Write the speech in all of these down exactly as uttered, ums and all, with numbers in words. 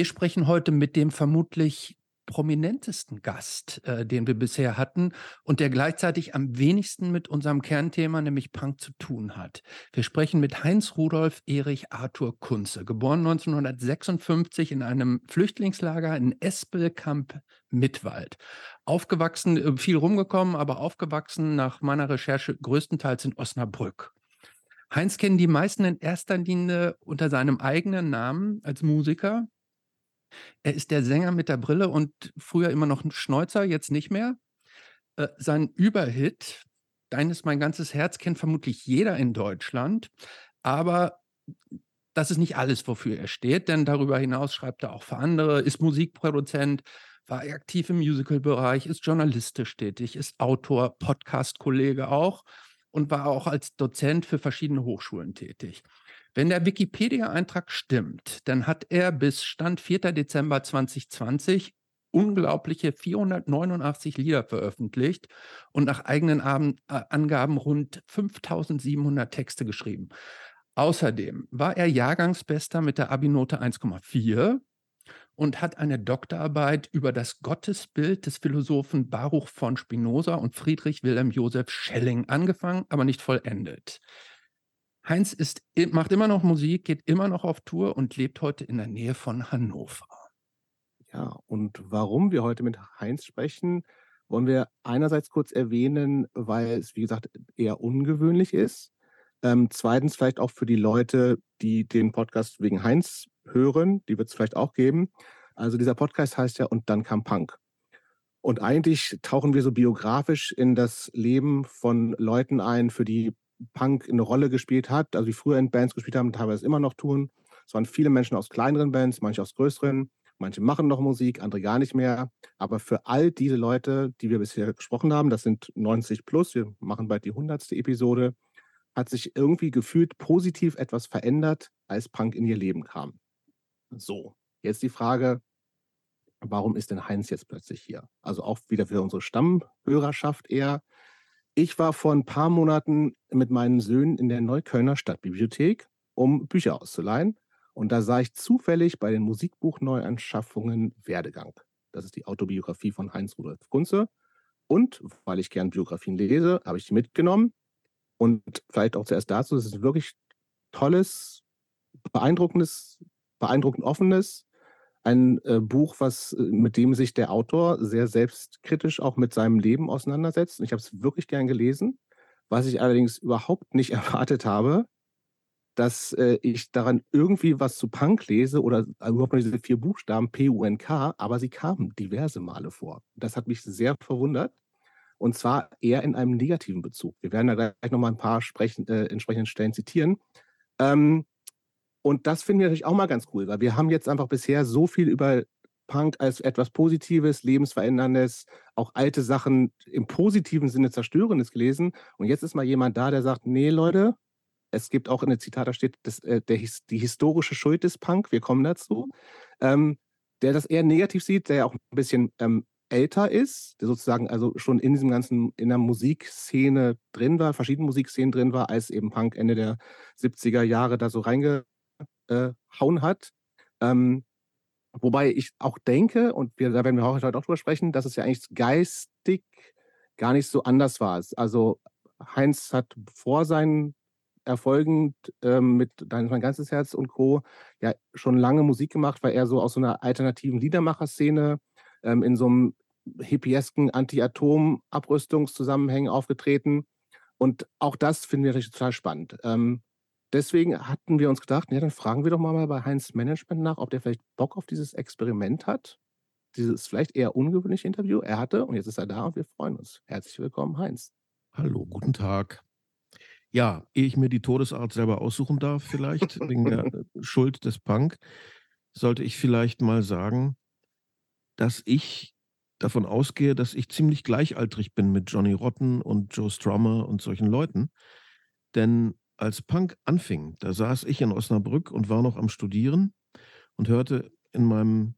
Wir sprechen heute mit dem vermutlich prominentesten Gast, äh, den wir bisher hatten und der gleichzeitig am wenigsten mit unserem Kernthema, nämlich Punk, zu tun hat. Wir sprechen mit Heinz Rudolf Erich Arthur Kunze, geboren neunzehnhundertsechsundfünfzig in einem Flüchtlingslager in Espelkamp-Mittwald. Aufgewachsen, viel rumgekommen, aber aufgewachsen nach meiner Recherche größtenteils in Osnabrück. Heinz kennen die meisten in erster Linie unter seinem eigenen Namen als Musiker. Er ist der Sänger mit der Brille und früher immer noch ein Schnäuzer, jetzt nicht mehr. Äh, sein Überhit, Dein ist mein ganzes Herz, kennt vermutlich jeder in Deutschland. Aber das ist nicht alles, wofür er steht, denn darüber hinaus schreibt er auch für andere, ist Musikproduzent, war aktiv im Musical-Bereich, ist journalistisch tätig, ist Autor, Podcast-Kollege auch und war auch als Dozent für verschiedene Hochschulen tätig. Wenn der Wikipedia-Eintrag stimmt, dann hat er bis Stand vierter Dezember zweitausendzwanzig unglaubliche vierhundertneunundachtzig Lieder veröffentlicht und nach eigenen Angaben rund fünftausendsiebenhundert Texte geschrieben. Außerdem war er Jahrgangsbester mit der Abi-Note eins Komma vier und hat eine Doktorarbeit über das Gottesbild des Philosophen Baruch von Spinoza und Friedrich Wilhelm Joseph Schelling angefangen, aber nicht vollendet. Heinz ist, macht immer noch Musik, geht immer noch auf Tour und lebt heute in der Nähe von Hannover. Ja, und warum wir heute mit Heinz sprechen, wollen wir einerseits kurz erwähnen, weil es, wie gesagt, eher ungewöhnlich ist. Ähm, zweitens vielleicht auch für die Leute, die den Podcast wegen Heinz hören, die wird es vielleicht auch geben. Also dieser Podcast heißt ja Und dann kam Punk. Und eigentlich tauchen wir so biografisch in das Leben von Leuten ein, für die Punk eine Rolle gespielt hat, also die früher in Bands gespielt haben, teilweise immer noch tun. Es waren viele Menschen aus kleineren Bands, manche aus größeren, manche machen noch Musik, andere gar nicht mehr. Aber für all diese Leute, die wir bisher gesprochen haben, das sind neunzig plus, wir machen bald die hundertste Episode, hat sich irgendwie gefühlt positiv etwas verändert, als Punk in ihr Leben kam. So, jetzt die Frage, warum ist denn Heinz jetzt plötzlich hier? Also auch wieder für unsere Stammhörerschaft eher. Ich war vor ein paar Monaten mit meinen Söhnen in der Neuköllner Stadtbibliothek, um Bücher auszuleihen. Und da sah ich zufällig bei den Musikbuchneuanschaffungen Werdegang. Das ist die Autobiografie von Heinz Rudolf Kunze. Und weil ich gern Biografien lese, habe ich die mitgenommen. Und vielleicht auch zuerst dazu, es ist wirklich tolles, beeindruckendes, beeindruckend offenes. Ein äh, Buch, was mit dem sich der Autor sehr selbstkritisch auch mit seinem Leben auseinandersetzt. Und ich habe es wirklich gern gelesen. Was ich allerdings überhaupt nicht erwartet habe, dass äh, ich daran irgendwie was zu Punk lese oder überhaupt nur diese vier Buchstaben P U N K, aber sie kamen diverse Male vor. Das hat mich sehr verwundert. Und zwar eher in einem negativen Bezug. Wir werden da gleich nochmal ein paar sprechen, äh, entsprechenden Stellen zitieren. Ähm, Und das finden wir natürlich auch mal ganz cool, weil wir haben jetzt einfach bisher so viel über Punk als etwas Positives, Lebensveränderndes, auch alte Sachen im positiven Sinne Zerstörendes gelesen. Und jetzt ist mal jemand da, der sagt, nee, Leute, es gibt auch in der Zitat, da steht, das, äh, der, die historische Schuld des Punk, wir kommen dazu, ähm, der das eher negativ sieht, der ja auch ein bisschen ähm, älter ist, der sozusagen also schon in diesem ganzen, in der Musikszene drin war, verschiedenen Musikszenen drin war, als eben Punk Ende der siebziger Jahre da so reinge Äh, hauen hat. Ähm, wobei ich auch denke, und wir, da werden wir heute auch drüber sprechen, dass es ja eigentlich geistig gar nicht so anders war. Also Heinz hat vor seinen Erfolgen ähm, mit Dein ist mein ganzes Herz und Co. ja schon lange Musik gemacht, weil er so aus so einer alternativen Liedermacher-Szene ähm, in so einem hippiesken Anti-Atom-Abrüstungszusammenhängen aufgetreten. Und auch das finden wir richtig total spannend. Ähm, Deswegen hatten wir uns gedacht, ja, dann fragen wir doch mal bei Heinz Management nach, ob der vielleicht Bock auf dieses Experiment hat. Dieses vielleicht eher ungewöhnliche Interview. Er hatte und jetzt ist er da und wir freuen uns. Herzlich willkommen, Heinz. Hallo, guten Tag. Ja, ehe ich mir die Todesart selber aussuchen darf vielleicht, wegen der Schuld des Punk, sollte ich vielleicht mal sagen, dass ich davon ausgehe, dass ich ziemlich gleichaltrig bin mit Johnny Rotten und Joe Strummer und solchen Leuten. Denn als Punk anfing, da saß ich in Osnabrück und war noch am Studieren und hörte in meinem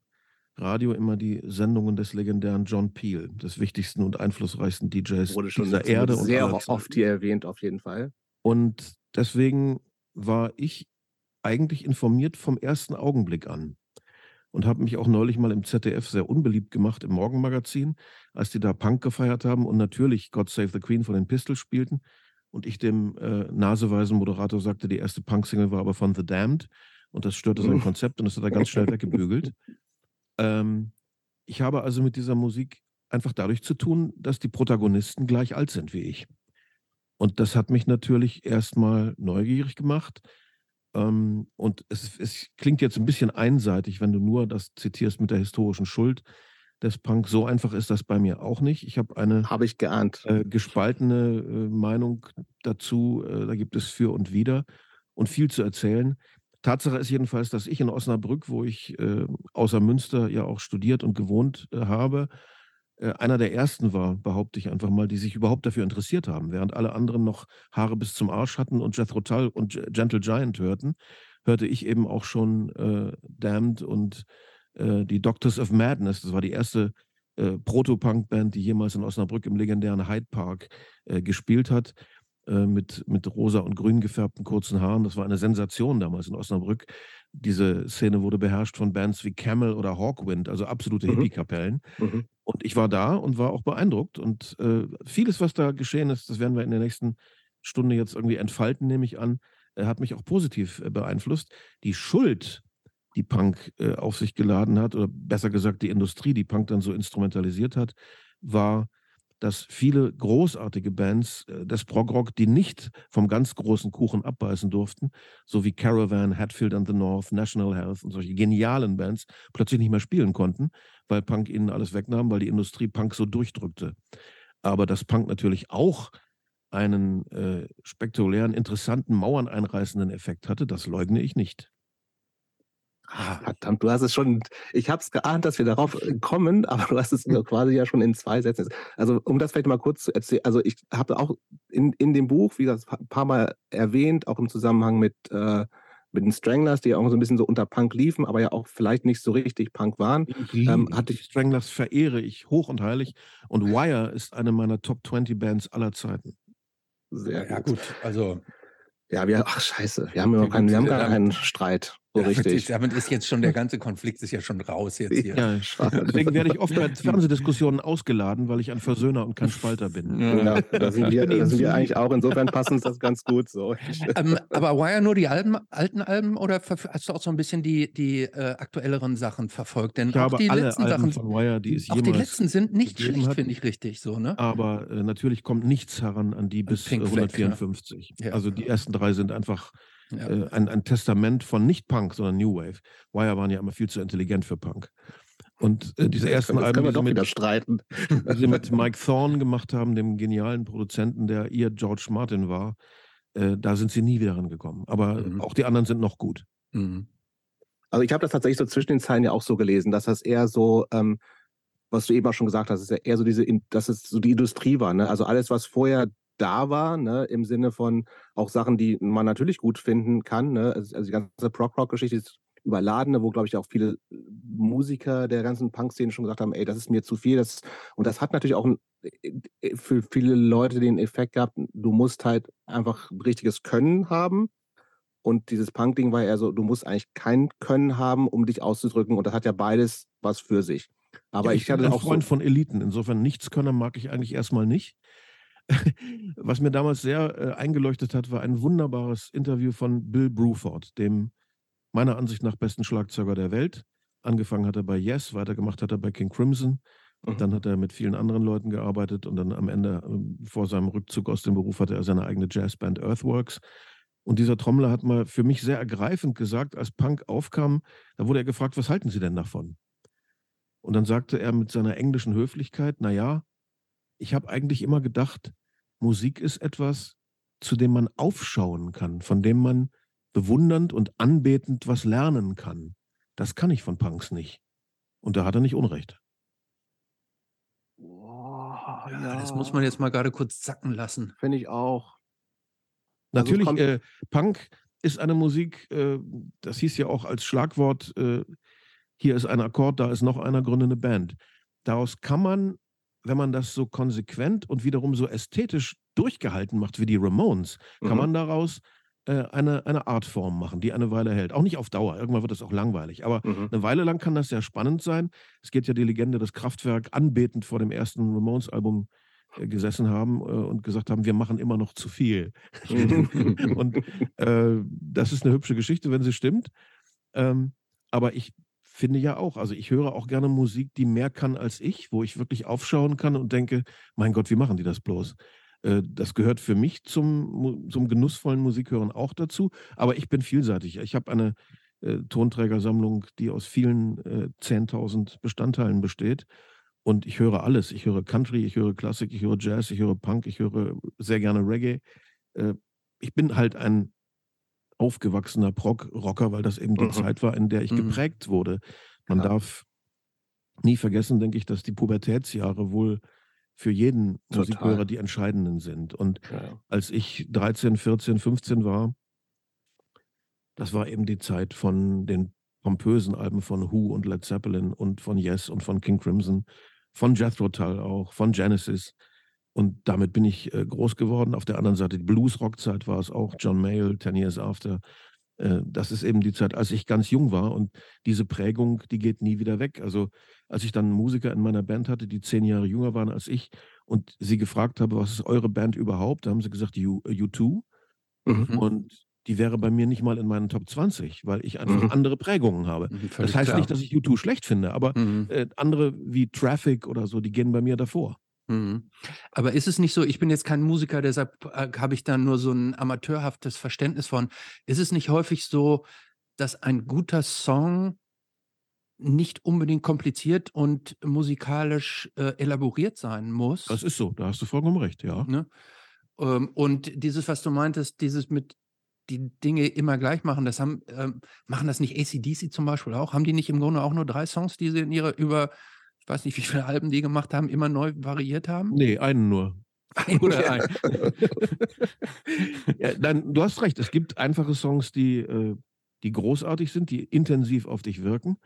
Radio immer die Sendungen des legendären John Peel, des wichtigsten und einflussreichsten D Js Wurde schon dieser Erde. Wurde sehr und oft hier erwähnt, auf jeden Fall. Und deswegen war ich eigentlich informiert vom ersten Augenblick an. und habe mich auch neulich mal im Z D F sehr unbeliebt gemacht, im Morgenmagazin, als die da Punk gefeiert haben und natürlich God Save the Queen von den Pistols spielten. Und ich dem äh, naseweisen Moderator sagte, die erste Punk-Single war aber von The Damned und das störte sein Konzept und das hat er ganz schnell weggebügelt. Ähm, ich habe also mit dieser Musik einfach dadurch zu tun, dass die Protagonisten gleich alt sind wie ich. Und das hat mich natürlich erstmal neugierig gemacht. Ähm, und es, es klingt jetzt ein bisschen einseitig, wenn du nur das zitierst mit der historischen Schuld des Punk. So einfach ist das bei mir auch nicht. Ich habe eine habe ich geahnt. Äh, gespaltene äh, Meinung dazu. Äh, da gibt es für und wider und viel zu erzählen. Tatsache ist jedenfalls, dass ich in Osnabrück, wo ich äh, außer Münster ja auch studiert und gewohnt äh, habe, äh, einer der ersten war, behaupte ich einfach mal, die sich überhaupt dafür interessiert haben. Während alle anderen noch Haare bis zum Arsch hatten und Jethro Tull und Gentle Giant hörten, hörte ich eben auch schon äh, Damned und die Doctors of Madness. Das war die erste äh, Proto-Punk-Band, die jemals in Osnabrück im legendären Hyde Park äh, gespielt hat, äh, mit, mit rosa und grün gefärbten kurzen Haaren. Das war eine Sensation damals in Osnabrück. Diese Szene wurde beherrscht von Bands wie Camel oder Hawkwind, also absolute mhm. Hippie-Kapellen. Mhm. Und ich war da und war auch beeindruckt. Und äh, vieles, was da geschehen ist, das werden wir in der nächsten Stunde jetzt irgendwie entfalten, nehme ich an, äh, hat mich auch positiv äh, beeinflusst. Die Schuld, die Punk äh, auf sich geladen hat, oder besser gesagt die Industrie, die Punk dann so instrumentalisiert hat, war, dass viele großartige Bands äh, des Progrock, die nicht vom ganz großen Kuchen abbeißen durften, so wie Caravan, Hatfield and the North, National Health und solche genialen Bands, plötzlich nicht mehr spielen konnten, weil Punk ihnen alles wegnahm, weil die Industrie Punk so durchdrückte. Aber dass Punk natürlich auch einen äh, spektakulären, interessanten, Mauern einreißenden Effekt hatte, das leugne ich nicht. Ah, verdammt, du hast es schon, ich habe es geahnt, dass wir darauf kommen, aber du hast es quasi ja schon in zwei Sätzen. Also um das vielleicht mal kurz zu erzählen, also ich habe auch in, in dem Buch, wie gesagt, ein paar Mal erwähnt, auch im Zusammenhang mit, äh, mit den Stranglers, die ja auch so ein bisschen so unter Punk liefen, aber ja auch vielleicht nicht so richtig Punk waren. Ähm, hatte ich Stranglers verehre ich hoch und heilig und Wire ist eine meiner Top zwanzig Bands aller Zeiten. Sehr ja, gut. gut, also... Ja, wir, ach scheiße, wir haben, keinen, wir haben gar keinen Streit. So damit, richtig. Ist, damit ist jetzt schon, der ganze Konflikt ist ja schon raus jetzt hier. Ja, deswegen werde ich oft bei Fernsehdiskussionen ausgeladen, weil ich ein Versöhner und kein Spalter bin. Ja, ja. Da sind wir, da sind wir eigentlich auch, insofern passt uns das ganz gut so. Ähm, aber Wire nur die Alben, alten Alben oder hast du auch so ein bisschen die, die äh, aktuelleren Sachen verfolgt? Denn ich auch habe die alle letzten Alben Sachen von Wire, die es auch die letzten sind nicht schlecht, finde ich richtig so, ne? Aber äh, natürlich kommt nichts heran an die bis Pink hundertvierundfünfzig. Fleck, ja. Also die ersten drei sind einfach ja. äh, ein, ein Testament von nicht Punk, sondern New Wave. Wire waren ja immer viel zu intelligent für Punk. Und äh, diese ersten das Alben, die sie, mit, streiten. die sie mit Mike Thorne gemacht haben, dem genialen Produzenten, der ihr George Martin war, äh, da sind sie nie wieder rangekommen. Aber mhm. auch die anderen sind noch gut. Mhm. Also ich habe das tatsächlich so zwischen den Zeilen ja auch so gelesen, dass das eher so... Ähm, was du eben auch schon gesagt hast, ist ja eher so diese, dass es so die Industrie war, ne? Also alles, was vorher da war, ne, im Sinne von auch Sachen, die man natürlich gut finden kann, ne? Also, also die ganze Prog-Rock-Geschichte ist überladen, ne, wo, glaube ich, auch viele Musiker der ganzen Punk-Szene schon gesagt haben, ey, das ist mir zu viel. Das, und das hat natürlich auch ein, für viele Leute den Effekt gehabt, du musst halt einfach ein richtiges Können haben. Und dieses Punk-Ding war eher so, du musst eigentlich kein Können haben, um dich auszudrücken. Und das hat ja beides was für sich. Aber ja, ich, ich hatte bin auch ein Freund so von Eliten. Insofern Nichtskönner mag ich eigentlich erstmal nicht. Was mir damals sehr äh, eingeleuchtet hat, war ein wunderbares Interview von Bill Bruford, dem meiner Ansicht nach besten Schlagzeuger der Welt. Angefangen hat er bei Yes, weitergemacht hat er bei King Crimson. Mhm. Dann hat er mit vielen anderen Leuten gearbeitet und dann am Ende, äh, vor seinem Rückzug aus dem Beruf, hatte er seine eigene Jazzband Earthworks. Und dieser Trommler hat mal für mich sehr ergreifend gesagt, als Punk aufkam, da wurde er gefragt, was halten Sie denn davon? Und dann sagte er mit seiner englischen Höflichkeit, naja, ich habe eigentlich immer gedacht, Musik ist etwas, zu dem man aufschauen kann, von dem man bewundernd und anbetend was lernen kann. Das kann ich von Punks nicht. Und da hat er nicht Unrecht. Oh, ja. Ja, das muss man jetzt mal gerade kurz sacken lassen. Finde ich auch. Natürlich, also äh, Punk ist eine Musik, äh, das hieß ja auch als Schlagwort, äh, hier ist ein Akkord, da ist noch einer, gründe eine Band. Daraus kann man, wenn man das so konsequent und wiederum so ästhetisch durchgehalten macht wie die Ramones, kann mhm. man daraus äh, eine, eine Artform machen, die eine Weile hält. Auch nicht auf Dauer, irgendwann wird das auch langweilig. Aber mhm. eine Weile lang kann das sehr spannend sein. Es geht ja die Legende, dass Kraftwerk anbetend vor dem ersten Ramones-Album äh, gesessen haben äh, und gesagt haben, wir machen immer noch zu viel. Und äh, das ist eine hübsche Geschichte, wenn sie stimmt. Ähm, aber ich finde ja auch, also ich höre auch gerne Musik, die mehr kann als ich, wo ich wirklich aufschauen kann und denke, mein Gott, wie machen die das bloß? Äh, das gehört für mich zum, zum genussvollen Musikhören auch dazu, aber ich bin vielseitig. Ich habe eine äh, Tonträgersammlung, die aus vielen äh, zehntausend Bestandteilen besteht und ich höre alles. Ich höre Country, ich höre Klassik, ich höre Jazz, ich höre Punk, ich höre sehr gerne Reggae. Äh, ich bin halt ein aufgewachsener Prog-Rocker, weil das eben die mhm. Zeit war, in der ich mhm. geprägt wurde. Man genau. darf nie vergessen, denke ich, dass die Pubertätsjahre wohl für jeden Total. Musikhörer die entscheidenden sind. Und ja. als ich dreizehn, vierzehn, fünfzehn war, das war eben die Zeit von den pompösen Alben von Who und Led Zeppelin und von Yes und von King Crimson, von Jethro Tull auch, von Genesis. Und damit bin ich äh, groß geworden. Auf der anderen Seite, die Blues-Rock-Zeit war es auch, John Mayall, Ten Years After. Äh, das ist eben die Zeit, als ich ganz jung war. Und diese Prägung, die geht nie wieder weg. Also als ich dann Musiker in meiner Band hatte, die zehn Jahre jünger waren als ich, und sie gefragt habe, was ist eure Band überhaupt? Da haben sie gesagt, U zwei. Mhm. Und die wäre bei mir nicht mal in meinen Top zwanzig, weil ich einfach mhm. andere Prägungen habe. Mhm, das heißt klar. nicht, dass ich U zwei schlecht finde, aber mhm. äh, andere wie Traffic oder so, die gehen bei mir davor. Mhm. Aber ist es nicht so, ich bin jetzt kein Musiker, deshalb äh, habe ich da nur so ein amateurhaftes Verständnis von, ist es nicht häufig so, dass ein guter Song nicht unbedingt kompliziert und musikalisch äh, elaboriert sein muss? Das ist so, da hast du vollkommen recht, ja. Ne? Ähm, und dieses, was du meintest, dieses mit die Dinge immer gleich machen, das haben, ähm, machen das nicht A C D C zum Beispiel auch? Haben die nicht im Grunde auch nur drei Songs, die sie in ihrer über... Ich weiß nicht, wie viele Alben die gemacht haben, immer neu variiert haben? Nee, einen nur. Ein oder ein. Ja, dann, du hast recht, es gibt einfache Songs, die, die großartig sind, die intensiv auf dich wirken.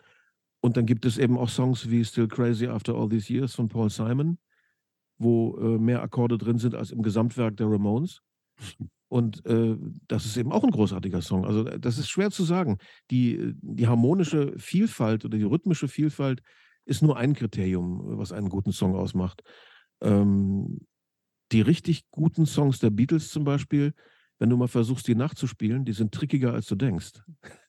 Und dann gibt es eben auch Songs wie Still Crazy After All These Years von Paul Simon, wo mehr Akkorde drin sind als im Gesamtwerk der Ramones. Und äh, das ist eben auch ein großartiger Song. Also das ist schwer zu sagen. Die, die harmonische Vielfalt oder die rhythmische Vielfalt ist nur ein Kriterium, was einen guten Song ausmacht. Ähm, die richtig guten Songs der Beatles zum Beispiel, wenn du mal versuchst, die nachzuspielen, die sind trickiger, als du denkst.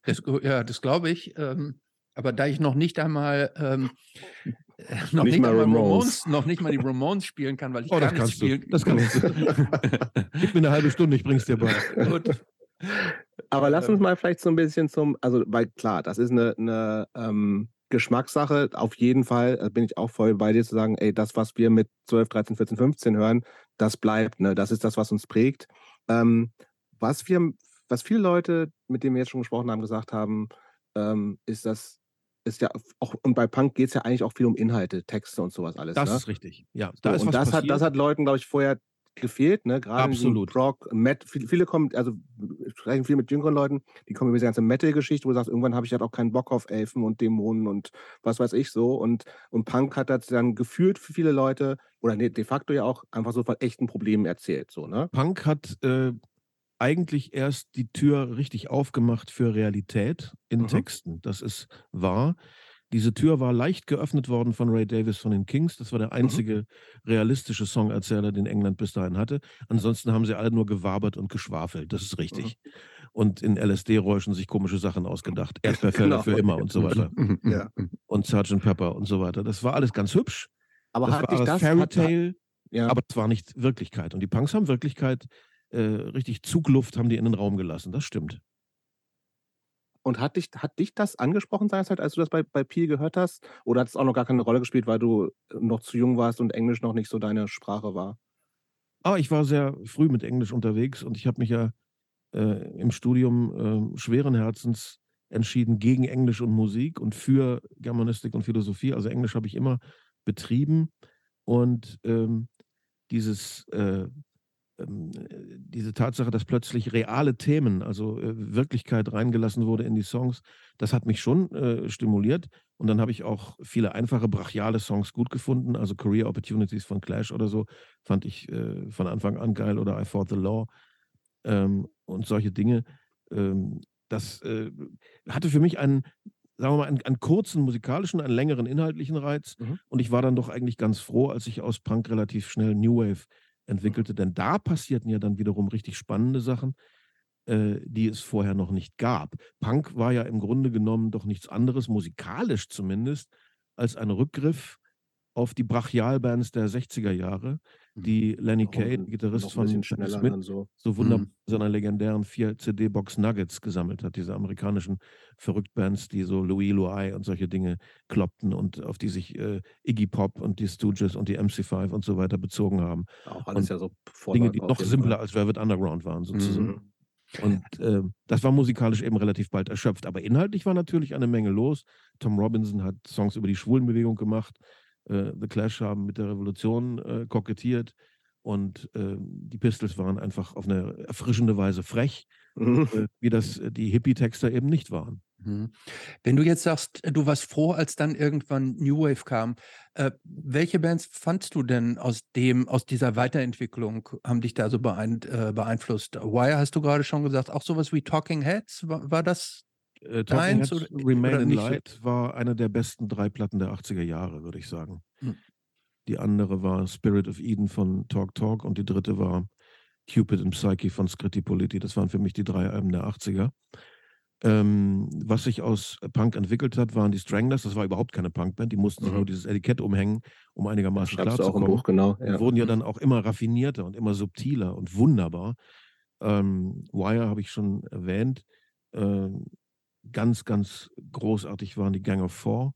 Das, ja, das glaube ich. Ähm, aber da ich noch nicht einmal ähm, noch nicht, nicht mal Ramones, noch nicht mal die Ramones spielen kann, weil ich oh, gar nicht spielen kann. Das kannst du. Gib mir eine halbe Stunde, ich bring's dir bei. Gut. Aber lass uns mal vielleicht so ein bisschen zum, also weil klar, das ist eine, eine ähm, Geschmackssache, auf jeden Fall bin ich auch voll bei dir zu sagen, ey, das, was wir mit zwölf, dreizehn, vierzehn, fünfzehn hören, das bleibt, ne? Das ist das, was uns prägt. Ähm, was wir, was viele Leute, mit denen wir jetzt schon gesprochen haben, gesagt haben, ähm, ist das, ist ja auch, und bei Punk geht es ja eigentlich auch viel um Inhalte, Texte und sowas alles. Das ne? ist richtig, ja. Da so, ist und was das, hat, das hat Leuten, glaube ich, vorher gefehlt, ne? Gerade Rock, Metal, viele, viele kommen, also sprechen viel mit jüngeren Leuten, die kommen über diese ganze Metal-Geschichte, wo du sagst, irgendwann habe ich halt auch keinen Bock auf Elfen und Dämonen und was weiß ich so. Und, und Punk hat das dann gefühlt für viele Leute, oder nee, de facto ja auch, einfach so von echten Problemen erzählt. So, ne? Punk hat äh, eigentlich erst die Tür richtig aufgemacht für Realität in mhm. Texten. Das ist wahr. Diese Tür war leicht geöffnet worden von Ray Davies von den Kings. Das war der einzige mhm. realistische Songerzähler, den England bis dahin hatte. Ansonsten haben sie alle nur gewabert und geschwafelt. Das ist richtig. Mhm. Und in L S D-Räuschen sich komische Sachen ausgedacht. Erdbeerfälle genau. für immer und so weiter. Ja. Und Sergeant Pepper und so weiter. Das war alles ganz hübsch. Aber das hat war das Fairy Tale, ja. aber es war nicht Wirklichkeit. Und die Punks haben Wirklichkeit, äh, richtig Zugluft haben die in den Raum gelassen. Das stimmt. Und hat dich, hat dich das angesprochen, als du das bei, bei Peel gehört hast? Oder hat es auch noch gar keine Rolle gespielt, weil du noch zu jung warst und Englisch noch nicht so deine Sprache war? Ah, ich war sehr früh mit Englisch unterwegs und ich habe mich ja äh, im Studium äh, schweren Herzens entschieden gegen Englisch und Musik und für Germanistik und Philosophie. Also Englisch habe ich immer betrieben. Und ähm, dieses... Äh, diese Tatsache, dass plötzlich reale Themen, also Wirklichkeit reingelassen wurde in die Songs, das hat mich schon äh, stimuliert. Und dann habe ich auch viele einfache, brachiale Songs gut gefunden. Also Career Opportunities von Clash oder so fand ich äh, von Anfang an geil oder I Fought the Law. Ähm, und solche Dinge. Ähm, das äh, hatte für mich einen, sagen wir mal, einen, einen kurzen musikalischen, einen längeren inhaltlichen Reiz. Mhm. Und ich war dann doch eigentlich ganz froh, als ich aus Punk relativ schnell New Wave entwickelte. Mhm. Denn da passierten ja dann wiederum richtig spannende Sachen, äh, die es vorher noch nicht gab. Punk war ja im Grunde genommen doch nichts anderes, musikalisch zumindest, als ein Rückgriff auf die Brachialbands der sechziger Jahre, die Lenny Kaye, Gitarrist von Smith, so, so wunderbar in mm. seiner legendären vier C D Box Nuggets gesammelt hat, diese amerikanischen Verrücktbands, die so Louis Louis und solche Dinge kloppten und auf die sich äh, Iggy Pop und die Stooges und die M C fünf und so weiter bezogen haben. Auch alles und ja so Dinge, die noch simpler Fall. als Velvet Underground waren sozusagen. Mm. Und äh, das war musikalisch eben relativ bald erschöpft. Aber inhaltlich war natürlich eine Menge los. Tom Robinson hat Songs über die Schwulenbewegung gemacht. Uh, The Clash haben mit der Revolution uh, kokettiert und uh, die Pistols waren einfach auf eine erfrischende Weise frech, mhm. uh, wie das uh, die Hippie-Texter eben nicht waren. Mhm. Wenn du jetzt sagst, du warst froh, als dann irgendwann New Wave kam, äh, welche Bands fandst du denn aus dem, aus dieser Weiterentwicklung, haben dich da so beein, äh, beeinflusst? Wire hast du gerade schon gesagt, auch sowas wie Talking Heads, war, war das... Äh, Talking Heads, oder, Remain oder in Light war eine der besten drei Platten der achtziger Jahre, würde ich sagen. Hm. Die andere war Spirit of Eden von Talk Talk und die dritte war Cupid and Psyche von Scritti-Politti. Das waren für mich die drei Alben der achtziger. Ähm, was sich aus Punk entwickelt hat, waren die Stranglers. Das war überhaupt keine Punkband. Die mussten mhm. sich nur dieses Etikett umhängen, um einigermaßen klar zu kommen. Genau. Ja. Und wurden ja dann auch immer raffinierter und immer subtiler und wunderbar. Ähm, Wire habe ich schon erwähnt. Ähm, Ganz, ganz großartig waren die Gang of Four.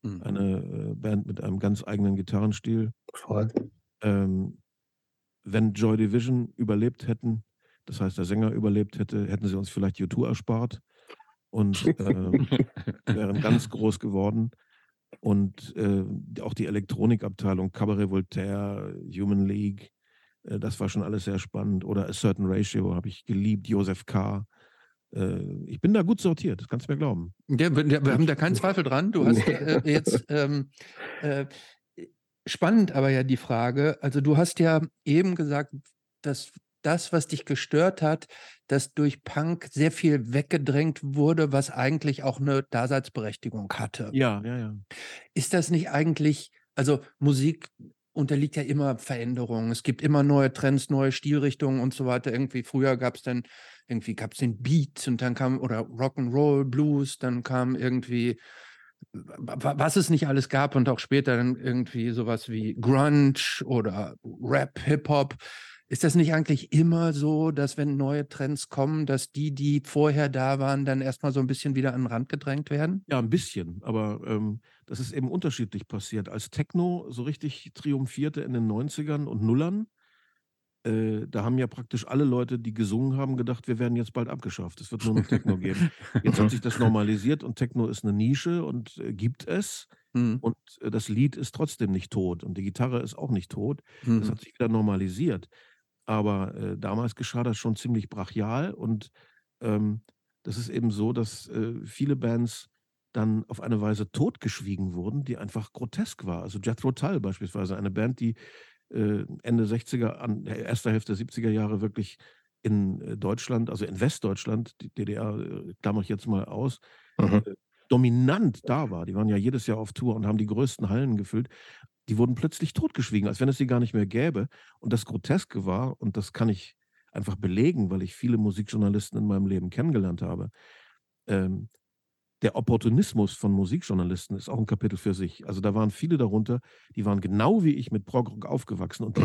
Mhm. Eine äh, Band mit einem ganz eigenen Gitarrenstil. Voll. Ähm, wenn Joy Division überlebt hätten, das heißt, der Sänger überlebt hätte, hätten sie uns vielleicht U zwei erspart und äh, wären ganz groß geworden. Und äh, auch die Elektronikabteilung, Cabaret Voltaire, Human League, äh, das war schon alles sehr spannend. Oder A Certain Ratio habe ich geliebt, Joseph K. Ich bin da gut sortiert, das kannst du mir glauben. Ja, wir, wir haben da keinen Zweifel dran. Du hast äh, jetzt ähm, äh, spannend, aber ja die Frage. Also du hast ja eben gesagt, dass das, was dich gestört hat, dass durch Punk sehr viel weggedrängt wurde, was eigentlich auch eine Daseinsberechtigung hatte. Ja, ja, ja. Ist das nicht eigentlich, also Musik unterliegt ja immer Veränderungen. Es gibt immer neue Trends, neue Stilrichtungen und so weiter. Irgendwie früher gab es dann, irgendwie gab es den Beat und dann kam, oder Rock'n'Roll, Blues, dann kam irgendwie, was es nicht alles gab und auch später dann irgendwie sowas wie Grunge oder Rap, Hip-Hop. Ist das nicht eigentlich immer so, dass wenn neue Trends kommen, dass die, die vorher da waren, dann erstmal so ein bisschen wieder an den Rand gedrängt werden? Ja, ein bisschen, aber ähm, das ist eben unterschiedlich passiert. Als Techno so richtig triumphierte in den neunzigern und Nullern, äh, da haben ja praktisch alle Leute, die gesungen haben, gedacht, wir werden jetzt bald abgeschafft, es wird nur noch Techno geben. Jetzt hat sich das normalisiert und Techno ist eine Nische und äh, gibt es. Mhm. Und äh, das Lied ist trotzdem nicht tot und die Gitarre ist auch nicht tot. Mhm. Das hat sich wieder normalisiert. Aber äh, damals geschah das schon ziemlich brachial und ähm, das ist eben so, dass äh, viele Bands dann auf eine Weise totgeschwiegen wurden, die einfach grotesk war. Also Jethro Tull beispielsweise, eine Band, die äh, Ende sechziger, an, erster Hälfte siebziger Jahre wirklich in äh, Deutschland, also in Westdeutschland, die D D R äh, klammere ich jetzt mal aus, mhm. äh, dominant da war. Die waren ja jedes Jahr auf Tour und haben die größten Hallen gefüllt. Die wurden plötzlich totgeschwiegen, als wenn es sie gar nicht mehr gäbe. Und das Groteske war, und das kann ich einfach belegen, weil ich viele Musikjournalisten in meinem Leben kennengelernt habe, ähm, der Opportunismus von Musikjournalisten ist auch ein Kapitel für sich. Also da waren viele darunter, die waren genau wie ich mit Progrock aufgewachsen und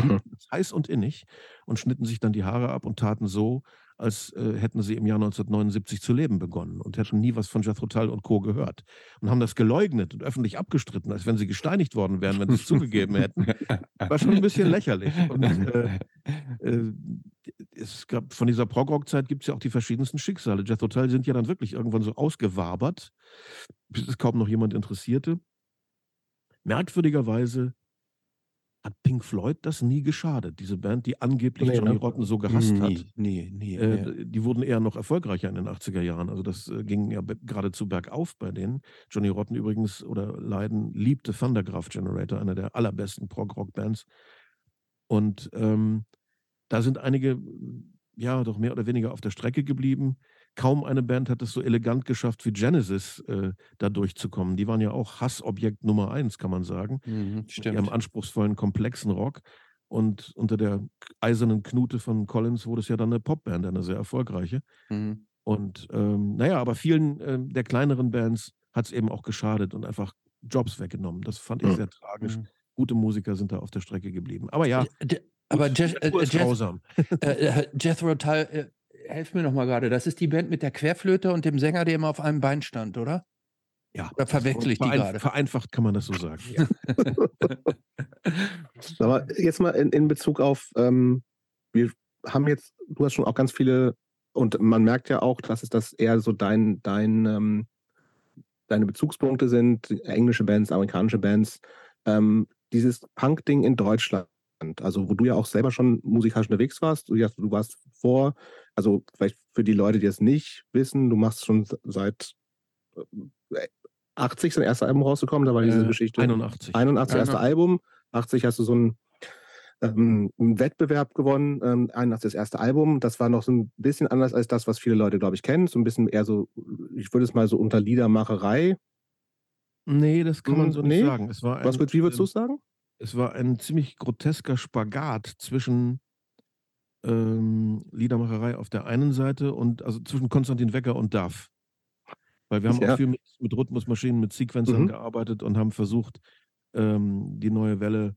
heiß und innig und schnitten sich dann die Haare ab und taten so, als äh, hätten sie im Jahr neunzehnhundertneunundsiebzig zu leben begonnen und hätten nie was von Jethro Tull und Co. gehört und haben das geleugnet und öffentlich abgestritten, als wenn sie gesteinigt worden wären, wenn sie es zugegeben hätten. War schon ein bisschen lächerlich. Und, äh, äh, es gab, von dieser Prog-Rock-Zeit gibt es ja auch die verschiedensten Schicksale. Jethro Tull sind ja dann wirklich irgendwann so ausgewabert, bis es kaum noch jemand interessierte. Merkwürdigerweise hat Pink Floyd das nie geschadet, diese Band, die angeblich nee, Johnny Rotten so gehasst nee, hat. Nee, nee, äh, nee. Die wurden eher noch erfolgreicher in den achtziger Jahren. Also das äh, ging ja be- geradezu bergauf bei denen. Johnny Rotten übrigens, oder Leiden, liebte Thundergraph Generator, einer der allerbesten Prog-Rock-Bands. Und ähm, da sind einige ja doch mehr oder weniger auf der Strecke geblieben. Kaum eine Band hat es so elegant geschafft wie Genesis, äh, da durchzukommen. Die waren ja auch Hassobjekt Nummer eins, kann man sagen. Mhm, stimmt. Mit ihrem anspruchsvollen, komplexen Rock. Und unter der eisernen Knute von Collins wurde es ja dann eine Popband, eine sehr erfolgreiche. Mhm. Und ähm, naja, aber vielen äh, der kleineren Bands hat es eben auch geschadet und einfach Jobs weggenommen. Das fand ich mhm. sehr tragisch. Mhm. Gute Musiker sind da auf der Strecke geblieben. Aber ja, D- aber Jeth- Jeth- grausam. Äh, Jethro Tull, äh, helf mir nochmal gerade. Das ist die Band mit der Querflöte und dem Sänger, der immer auf einem Bein stand, oder? Ja. Oder verwechsel ich die verein- gerade? Vereinfacht kann man das so sagen. Ja. Aber jetzt mal in, in Bezug auf, ähm, wir haben jetzt, du hast schon auch ganz viele, und man merkt ja auch, dass es das eher so dein, dein, ähm, deine Bezugspunkte sind, englische Bands, amerikanische Bands, ähm, dieses Punk-Ding in Deutschland, also wo du ja auch selber schon musikalisch unterwegs warst, du, du warst vor, also vielleicht für die Leute, die es nicht wissen, du machst schon seit achtzig sein erstes Album rausgekommen, da war diese äh, Geschichte. einundachtzig. einundachtzig, ja, erste ja. Album. achtzig hast du so einen, ähm, einen Wettbewerb gewonnen. Ähm, einundachtzig das erste Album. Das war noch so ein bisschen anders als das, was viele Leute, glaube ich, kennen. So ein bisschen eher so, ich würde es mal so unter Liedermacherei. Nee, das kann man so nee. nicht sagen. Es war ein, was, wie würdest du es sagen? Es war ein ziemlich grotesker Spagat zwischen ähm, Liedermacherei auf der einen Seite und also zwischen Konstantin Wecker und D A F. Weil wir haben ja. auch viel mit, mit Rhythmusmaschinen, mit Sequencern mhm. gearbeitet und haben versucht, ähm, die neue Welle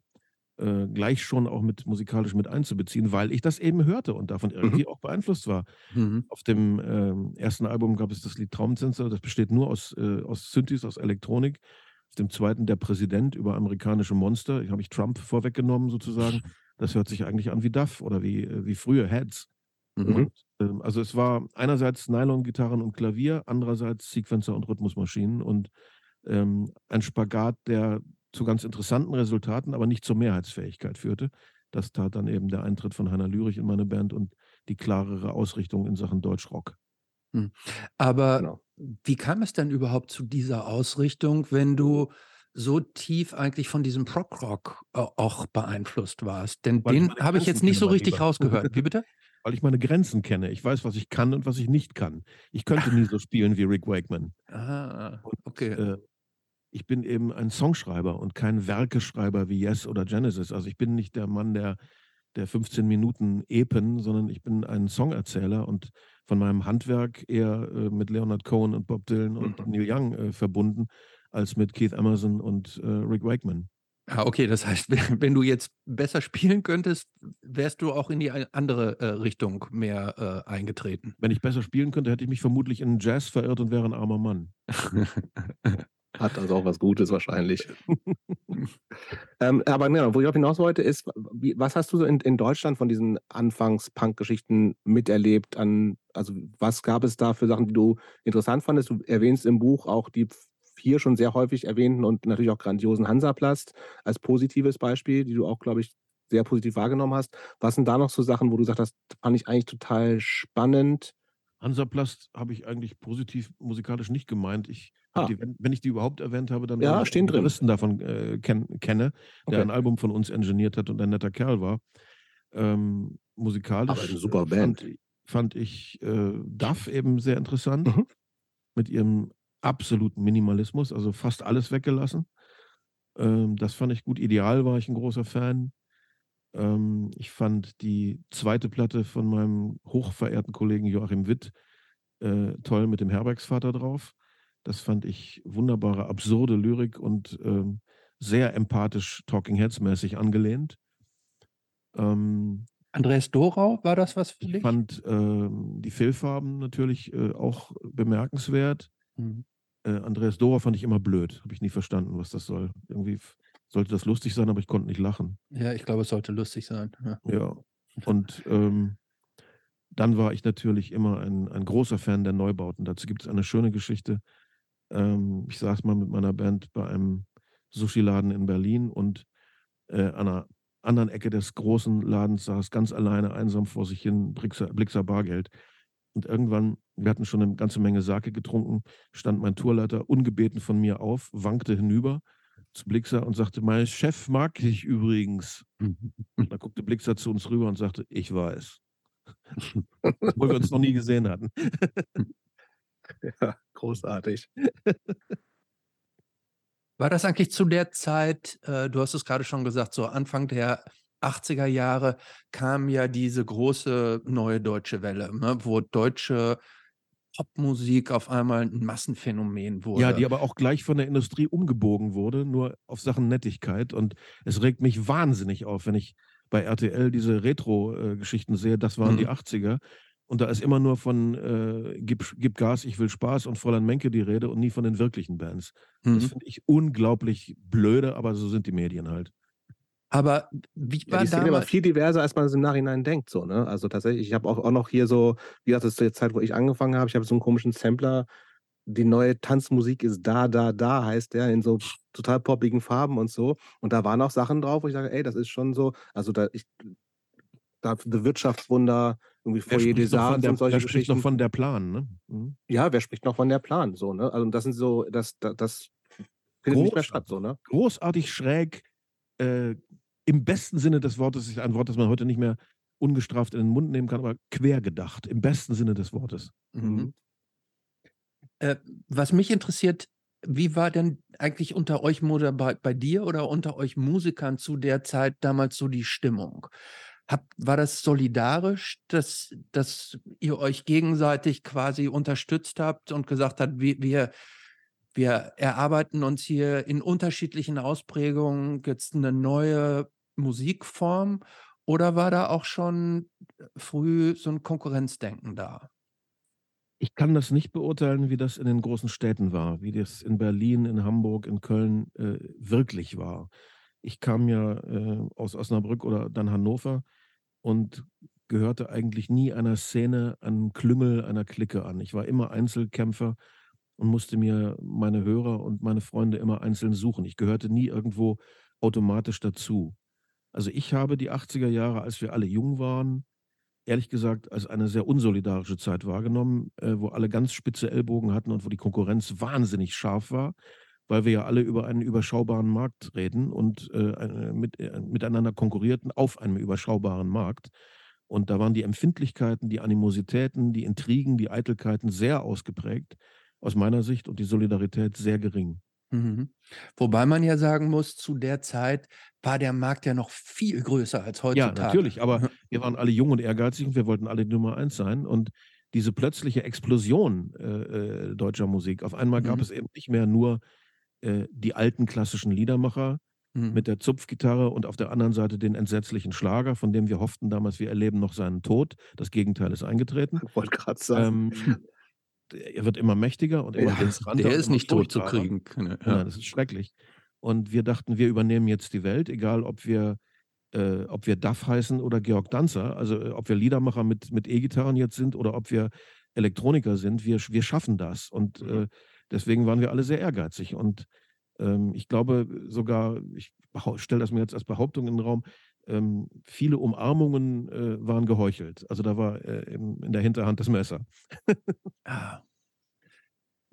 äh, gleich schon auch mit musikalisch mit einzubeziehen, weil ich das eben hörte und davon irgendwie mhm. auch beeinflusst war. Mhm. Auf dem ähm, ersten Album gab es das Lied Traumzensor, das besteht nur aus, äh, aus Synthes, aus Elektronik. Auf dem zweiten Der Präsident über amerikanische Monster. Ich habe mich Trump vorweggenommen sozusagen. Das hört sich eigentlich an wie D A F oder wie, wie früher Heads. Mhm. Und, ähm, also es war einerseits Nylon-Gitarren und Klavier, andererseits Sequencer und Rhythmusmaschinen und ähm, ein Spagat, der zu ganz interessanten Resultaten, aber nicht zur Mehrheitsfähigkeit führte. Das tat dann eben der Eintritt von Heiner Lührich in meine Band und die klarere Ausrichtung in Sachen Deutschrock. Mhm. Aber genau. Wie kam es denn überhaupt zu dieser Ausrichtung, wenn du so tief eigentlich von diesem Prog-Rock auch beeinflusst warst? Denn Weil den habe ich jetzt nicht so richtig lieber. rausgehört. Wie bitte? Weil ich meine Grenzen kenne. Ich weiß, was ich kann und was ich nicht kann. Ich könnte nie so spielen wie Rick Wakeman. Ah, okay. Und, äh, ich bin eben ein Songschreiber und kein Werkeschreiber wie Yes oder Genesis. Also ich bin nicht der Mann der, der fünfzehn Minuten Epen, sondern ich bin ein Songerzähler und von meinem Handwerk eher äh, mit Leonard Cohen und Bob Dylan und mhm. Neil Young äh, verbunden, als mit Keith Emerson und äh, Rick Wakeman. Ah, okay, das heißt, wenn du jetzt besser spielen könntest, wärst du auch in die andere äh, Richtung mehr äh, eingetreten. Wenn ich besser spielen könnte, hätte ich mich vermutlich in Jazz verirrt und wäre ein armer Mann. Hat also auch was Gutes wahrscheinlich. ähm, aber ja, wo ich auch hinaus wollte, ist, wie, was hast du so in, in Deutschland von diesen Anfangs-Punk-Geschichten miterlebt? An, also was gab es da für Sachen, die du interessant fandest? Du erwähnst im Buch auch die hier schon sehr häufig erwähnten und natürlich auch grandiosen Hansaplast als positives Beispiel, die du auch, glaube ich, sehr positiv wahrgenommen hast. Was sind da noch so Sachen, wo du sagst, das fand ich eigentlich total spannend? Hansaplast habe ich eigentlich positiv musikalisch nicht gemeint. Ich, ah. die, wenn, wenn ich die überhaupt erwähnt habe, dann ja, stehen drin. Gitarristen davon äh, ken, kenne, der okay. ein Album von uns engineert hat und ein netter Kerl war. Ähm, musikalisch aber eine super Band. Fand, fand ich äh, D A F eben sehr interessant mhm. mit ihrem absoluten Minimalismus, also fast alles weggelassen. Ähm, das fand ich gut. Ideal war ich ein großer Fan. Ähm, ich fand die zweite Platte von meinem hochverehrten Kollegen Joachim Witt äh, toll mit dem Herbergsvater drauf. Das fand ich wunderbare, absurde Lyrik und ähm, sehr empathisch Talking Heads-mäßig angelehnt. Ähm, Andreas Dorau, war das was für dich? Ich fand ähm, die Fehlfarben natürlich äh, auch bemerkenswert. Mhm. Andreas Dorau fand ich immer blöd. Habe ich nie verstanden, was das soll. Irgendwie sollte das lustig sein, aber ich konnte nicht lachen. Ja, ich glaube, es sollte lustig sein. Ja. ja. Und ähm, dann war ich natürlich immer ein, ein großer Fan der Neubauten. Dazu gibt es eine schöne Geschichte. Ähm, ich saß mal mit meiner Band bei einem Sushi-Laden in Berlin und äh, an einer anderen Ecke des großen Ladens saß ganz alleine, einsam vor sich hin, Blixa, Blixa Bargeld. Und irgendwann, wir hatten schon eine ganze Menge Sake getrunken, stand mein Tourleiter ungebeten von mir auf, wankte hinüber zu Blixa und sagte, mein Chef mag dich übrigens. Und dann guckte Blixa zu uns rüber und sagte, ich weiß. Obwohl wir uns noch nie gesehen hatten. Ja, großartig. War das eigentlich zu der Zeit, äh, du hast es gerade schon gesagt, so Anfang der achtziger Jahre kam ja diese große neue deutsche Welle, ne, wo deutsche Popmusik auf einmal ein Massenphänomen wurde. Ja, die aber auch gleich von der Industrie umgebogen wurde, nur auf Sachen Nettigkeit. Und es regt mich wahnsinnig auf, wenn ich bei R T L diese Retro-Geschichten sehe. Das waren mhm. die achtziger. Und da ist immer nur von äh, gib, gib Gas, ich will Spaß und Fräulein Menke die Rede und nie von den wirklichen Bands. Mhm. Das finde ich unglaublich blöde, aber so sind die Medien halt. Aber wie war ja, die Szene damals? War viel diverser, als man es im Nachhinein denkt. So, ne? Also tatsächlich, ich habe auch, auch noch hier so, wie gesagt, das ist die Zeit, wo ich angefangen habe, ich habe so einen komischen Sampler, die neue Tanzmusik ist da, da, da, heißt der, in so total poppigen Farben und so. Und da waren auch Sachen drauf, wo ich sage, ey, das ist schon so, also da ich da The Wirtschaftswunder, irgendwie Foyer des Arts und solche Geschichten. Wer spricht noch von der Plan, ne? Mhm. Ja, wer spricht noch von der Plan, so, ne? Also das sind so, das, das, das findet nicht mehr statt, so, ne? Großartig schräg, äh, im besten Sinne des Wortes, ist ein Wort, das man heute nicht mehr ungestraft in den Mund nehmen kann, aber quer gedacht, im besten Sinne des Wortes. Mhm. Äh, was mich interessiert, wie war denn eigentlich unter euch, oder bei, bei dir oder unter euch Musikern zu der Zeit damals so die Stimmung? Hab, war das solidarisch, dass, dass ihr euch gegenseitig quasi unterstützt habt und gesagt habt, wir, wir erarbeiten uns hier in unterschiedlichen Ausprägungen jetzt eine neue Musikform? Oder war da auch schon früh so ein Konkurrenzdenken da? Ich kann das nicht beurteilen, wie das in den großen Städten war, wie das in Berlin, in Hamburg, in Köln äh, wirklich war. Ich kam ja äh, aus Osnabrück oder dann Hannover und gehörte eigentlich nie einer Szene, einem Klüngel, einer Clique an. Ich war immer Einzelkämpfer und musste mir meine Hörer und meine Freunde immer einzeln suchen. Ich gehörte nie irgendwo automatisch dazu. Also ich habe die achtziger Jahre, als wir alle jung waren, ehrlich gesagt als eine sehr unsolidarische Zeit wahrgenommen, äh, wo alle ganz spitze Ellbogen hatten und wo die Konkurrenz wahnsinnig scharf war, weil wir ja alle über einen überschaubaren Markt reden und äh, mit, äh, miteinander konkurrierten auf einem überschaubaren Markt. Und da waren die Empfindlichkeiten, die Animositäten, die Intrigen, die Eitelkeiten sehr ausgeprägt, aus meiner Sicht, und die Solidarität sehr gering. Mhm. Wobei man ja sagen muss, zu der Zeit war der Markt ja noch viel größer als heutzutage. Ja, natürlich, aber wir waren alle jung und ehrgeizig und wir wollten alle Nummer eins sein. Und diese plötzliche Explosion äh, deutscher Musik, auf einmal gab mhm. es eben nicht mehr nur die alten klassischen Liedermacher mhm. mit der Zupfgitarre und auf der anderen Seite den entsetzlichen Schlager, von dem wir hofften damals, wir erleben noch seinen Tod. Das Gegenteil ist eingetreten. Ich wollte gerade sagen. Ähm, er wird immer mächtiger und immer ja, interessanter. Der ist nicht durchzukriegen. Ja. Nein, das ist schrecklich. Und wir dachten, wir übernehmen jetzt die Welt, egal ob wir, äh, ob wir D A F heißen oder Georg Danzer, also äh, ob wir Liedermacher mit, mit E-Gitarren jetzt sind oder ob wir Elektroniker sind. Wir, wir schaffen das. Und mhm. äh, Deswegen waren wir alle sehr ehrgeizig und ähm, ich glaube sogar, ich stelle das mir jetzt als Behauptung in den Raum, ähm, viele Umarmungen äh, waren geheuchelt. Also da war äh, in der Hinterhand das Messer. Ah.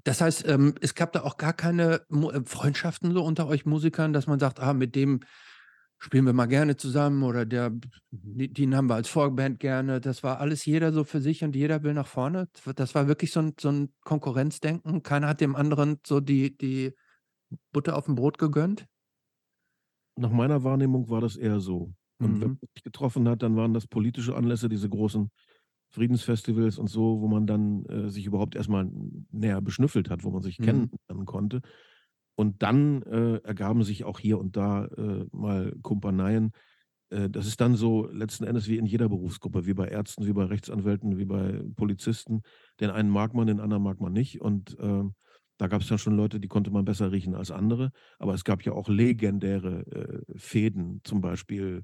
Das heißt, ähm, es gab da auch gar keine Mo- Freundschaften so unter euch Musikern, dass man sagt, ah, mit dem spielen wir mal gerne zusammen oder der, den haben wir als Vorband gerne. Das war alles jeder so für sich und jeder will nach vorne. Das war wirklich so ein, so ein Konkurrenzdenken. Keiner hat dem anderen so die, die Butter auf dem Brot gegönnt. Nach meiner Wahrnehmung war das eher so. Und mhm. wenn man sich getroffen hat, dann waren das politische Anlässe, diese großen Friedensfestivals und so, wo man dann äh, sich überhaupt erstmal näher beschnüffelt hat, wo man sich mhm. kennenlernen konnte. Und dann äh, ergaben sich auch hier und da äh, mal Kumpaneien. Äh, das ist dann so letzten Endes wie in jeder Berufsgruppe, wie bei Ärzten, wie bei Rechtsanwälten, wie bei Polizisten. Den einen mag man, den anderen mag man nicht. Und äh, da gab es dann schon Leute, die konnte man besser riechen als andere. Aber es gab ja auch legendäre äh, Fehden, zum Beispiel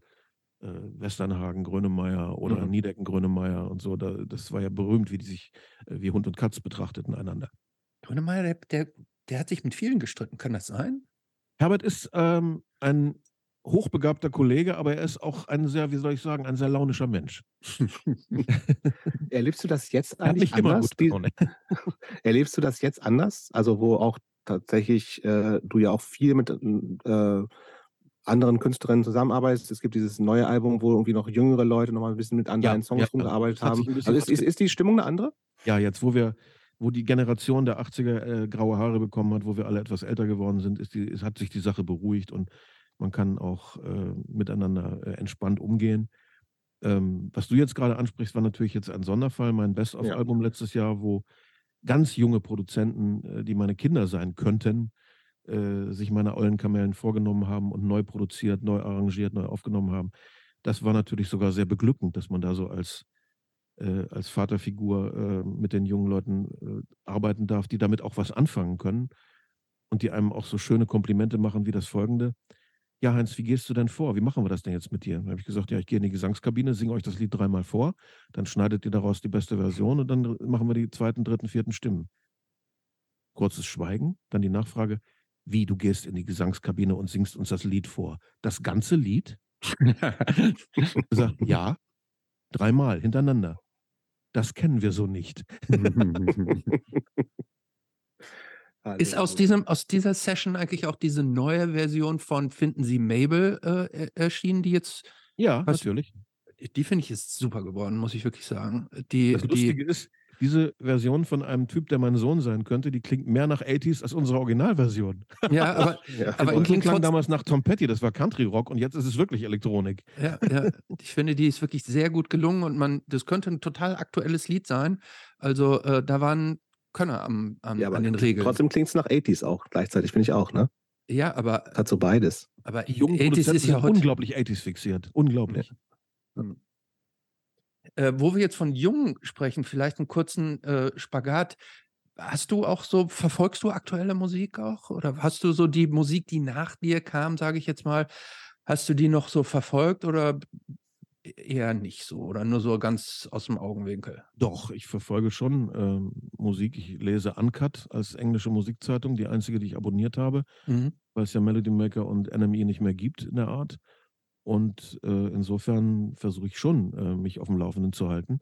äh, Westernhagen, Grönemeyer oder mhm. Niedecken, Grönemeyer und so. Da, das war ja berühmt, wie die sich äh, wie Hund und Katz betrachteten einander. Grönemeyer, der... der Der hat sich mit vielen gestritten, kann das sein? Herbert ist ähm, ein hochbegabter Kollege, aber er ist auch ein sehr, wie soll ich sagen, ein sehr launischer Mensch. Erlebst du das jetzt eigentlich anders? Immer gut Erlebst du das jetzt anders? Also wo auch tatsächlich äh, du ja auch viel mit äh, anderen Künstlerinnen zusammenarbeitest. Es gibt dieses neue Album, wo irgendwie noch jüngere Leute noch mal ein bisschen mit an deinen ja, Songs ja, rumgearbeitet haben. Also ist, ist, ist die Stimmung eine andere? Ja, jetzt, wo wir, wo die Generation der achtziger äh, graue Haare bekommen hat, wo wir alle etwas älter geworden sind, ist die, es hat sich die Sache beruhigt und man kann auch äh, miteinander äh, entspannt umgehen. Ähm, was du jetzt gerade ansprichst, war natürlich jetzt ein Sonderfall. Mein Best-of-Album ja. letztes Jahr, wo ganz junge Produzenten, äh, die meine Kinder sein könnten, äh, sich meine ollen Kamellen vorgenommen haben und neu produziert, neu arrangiert, neu aufgenommen haben. Das war natürlich sogar sehr beglückend, dass man da so als, äh, als Vaterfigur äh, mit den jungen Leuten äh, arbeiten darf, die damit auch was anfangen können und die einem auch so schöne Komplimente machen wie das folgende. Ja, Heinz, wie gehst du denn vor? Wie machen wir das denn jetzt mit dir? Dann habe ich gesagt, ja, ich gehe in die Gesangskabine, singe euch das Lied dreimal vor, dann schneidet ihr daraus die beste Version und dann machen wir die zweiten, dritten, vierten Stimmen. Kurzes Schweigen, dann die Nachfrage, wie, du gehst in die Gesangskabine und singst uns das Lied vor? Das ganze Lied? Gesagt, ja, dreimal hintereinander. Das kennen wir so nicht. Ist aus, diesem, aus dieser Session eigentlich auch diese neue Version von Finden Sie Mabel äh, erschienen, die jetzt... Ja, was, natürlich. Die finde ich jetzt super geworden, muss ich wirklich sagen. Die, das Lustige die, ist, diese Version von einem Typ, der mein Sohn sein könnte, die klingt mehr nach achtziger als unsere Originalversion. Ja, aber... ja. aber klingt klang damals nach Tom Petty, das war Country-Rock und jetzt ist es wirklich Elektronik. Ja, ja. Ich finde, die ist wirklich sehr gut gelungen und man, das könnte ein total aktuelles Lied sein. Also äh, da waren... Könner am, am, ja, aber an den Regeln. Trotzdem klingt es nach achtziger auch, gleichzeitig finde ich auch, ne? Ja, aber... Hat so beides. Aber die jungen Produzenten ist ja heute unglaublich achtziger fixiert. Unglaublich. Ja. Mhm. Äh, wo wir jetzt von Jungen sprechen, vielleicht einen kurzen äh, Spagat. Hast du auch so, verfolgst du aktuelle Musik auch? Oder hast du so die Musik, die nach dir kam, sage ich jetzt mal, hast du die noch so verfolgt oder... Eher nicht so oder nur so ganz aus dem Augenwinkel. Doch, ich verfolge schon ähm, Musik. Ich lese Uncut als englische Musikzeitung, die einzige, die ich abonniert habe, mhm. weil es ja Melody Maker und N M E nicht mehr gibt in der Art. Und äh, insofern versuche ich schon, äh, mich auf dem Laufenden zu halten.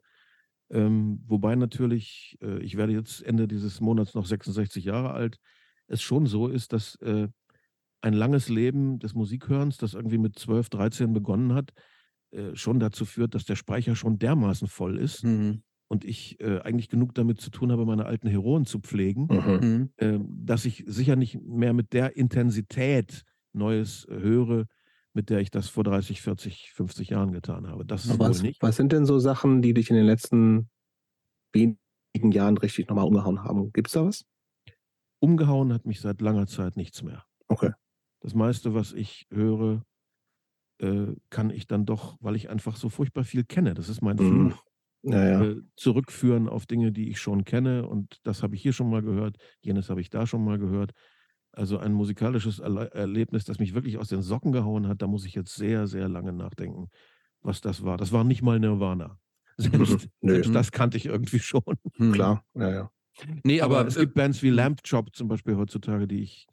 Ähm, wobei natürlich, äh, ich werde jetzt Ende dieses Monats noch sechsundsechzig Jahre alt, es schon so ist, dass äh, ein langes Leben des Musikhörens, das irgendwie mit zwölf, dreizehn begonnen hat, schon dazu führt, dass der Speicher schon dermaßen voll ist mhm. und ich äh, eigentlich genug damit zu tun habe, meine alten Heroen zu pflegen, mhm. äh, dass ich sicher nicht mehr mit der Intensität Neues höre, mit der ich das vor dreißig, vierzig, fünfzig Jahren getan habe. Das ist was, wohl nicht. Was sind denn so Sachen, die dich in den letzten wenigen Jahren richtig nochmal umgehauen haben? Gibt es da was? Umgehauen hat mich seit langer Zeit nichts mehr. Okay. Das meiste, was ich höre, kann ich dann doch, weil ich einfach so furchtbar viel kenne, das ist mein mhm. Fluch, ja, ja. zurückführen auf Dinge, die ich schon kenne und das habe ich hier schon mal gehört, jenes habe ich da schon mal gehört. Also ein musikalisches Erlebnis, das mich wirklich aus den Socken gehauen hat, da muss ich jetzt sehr, sehr lange nachdenken, was das war. Das war nicht mal Nirvana. Selbst, nee. selbst das kannte ich irgendwie schon. Klar, ja, ja. Nee, aber, aber es äh, gibt Bands wie Lamp Chop zum Beispiel heutzutage, die ich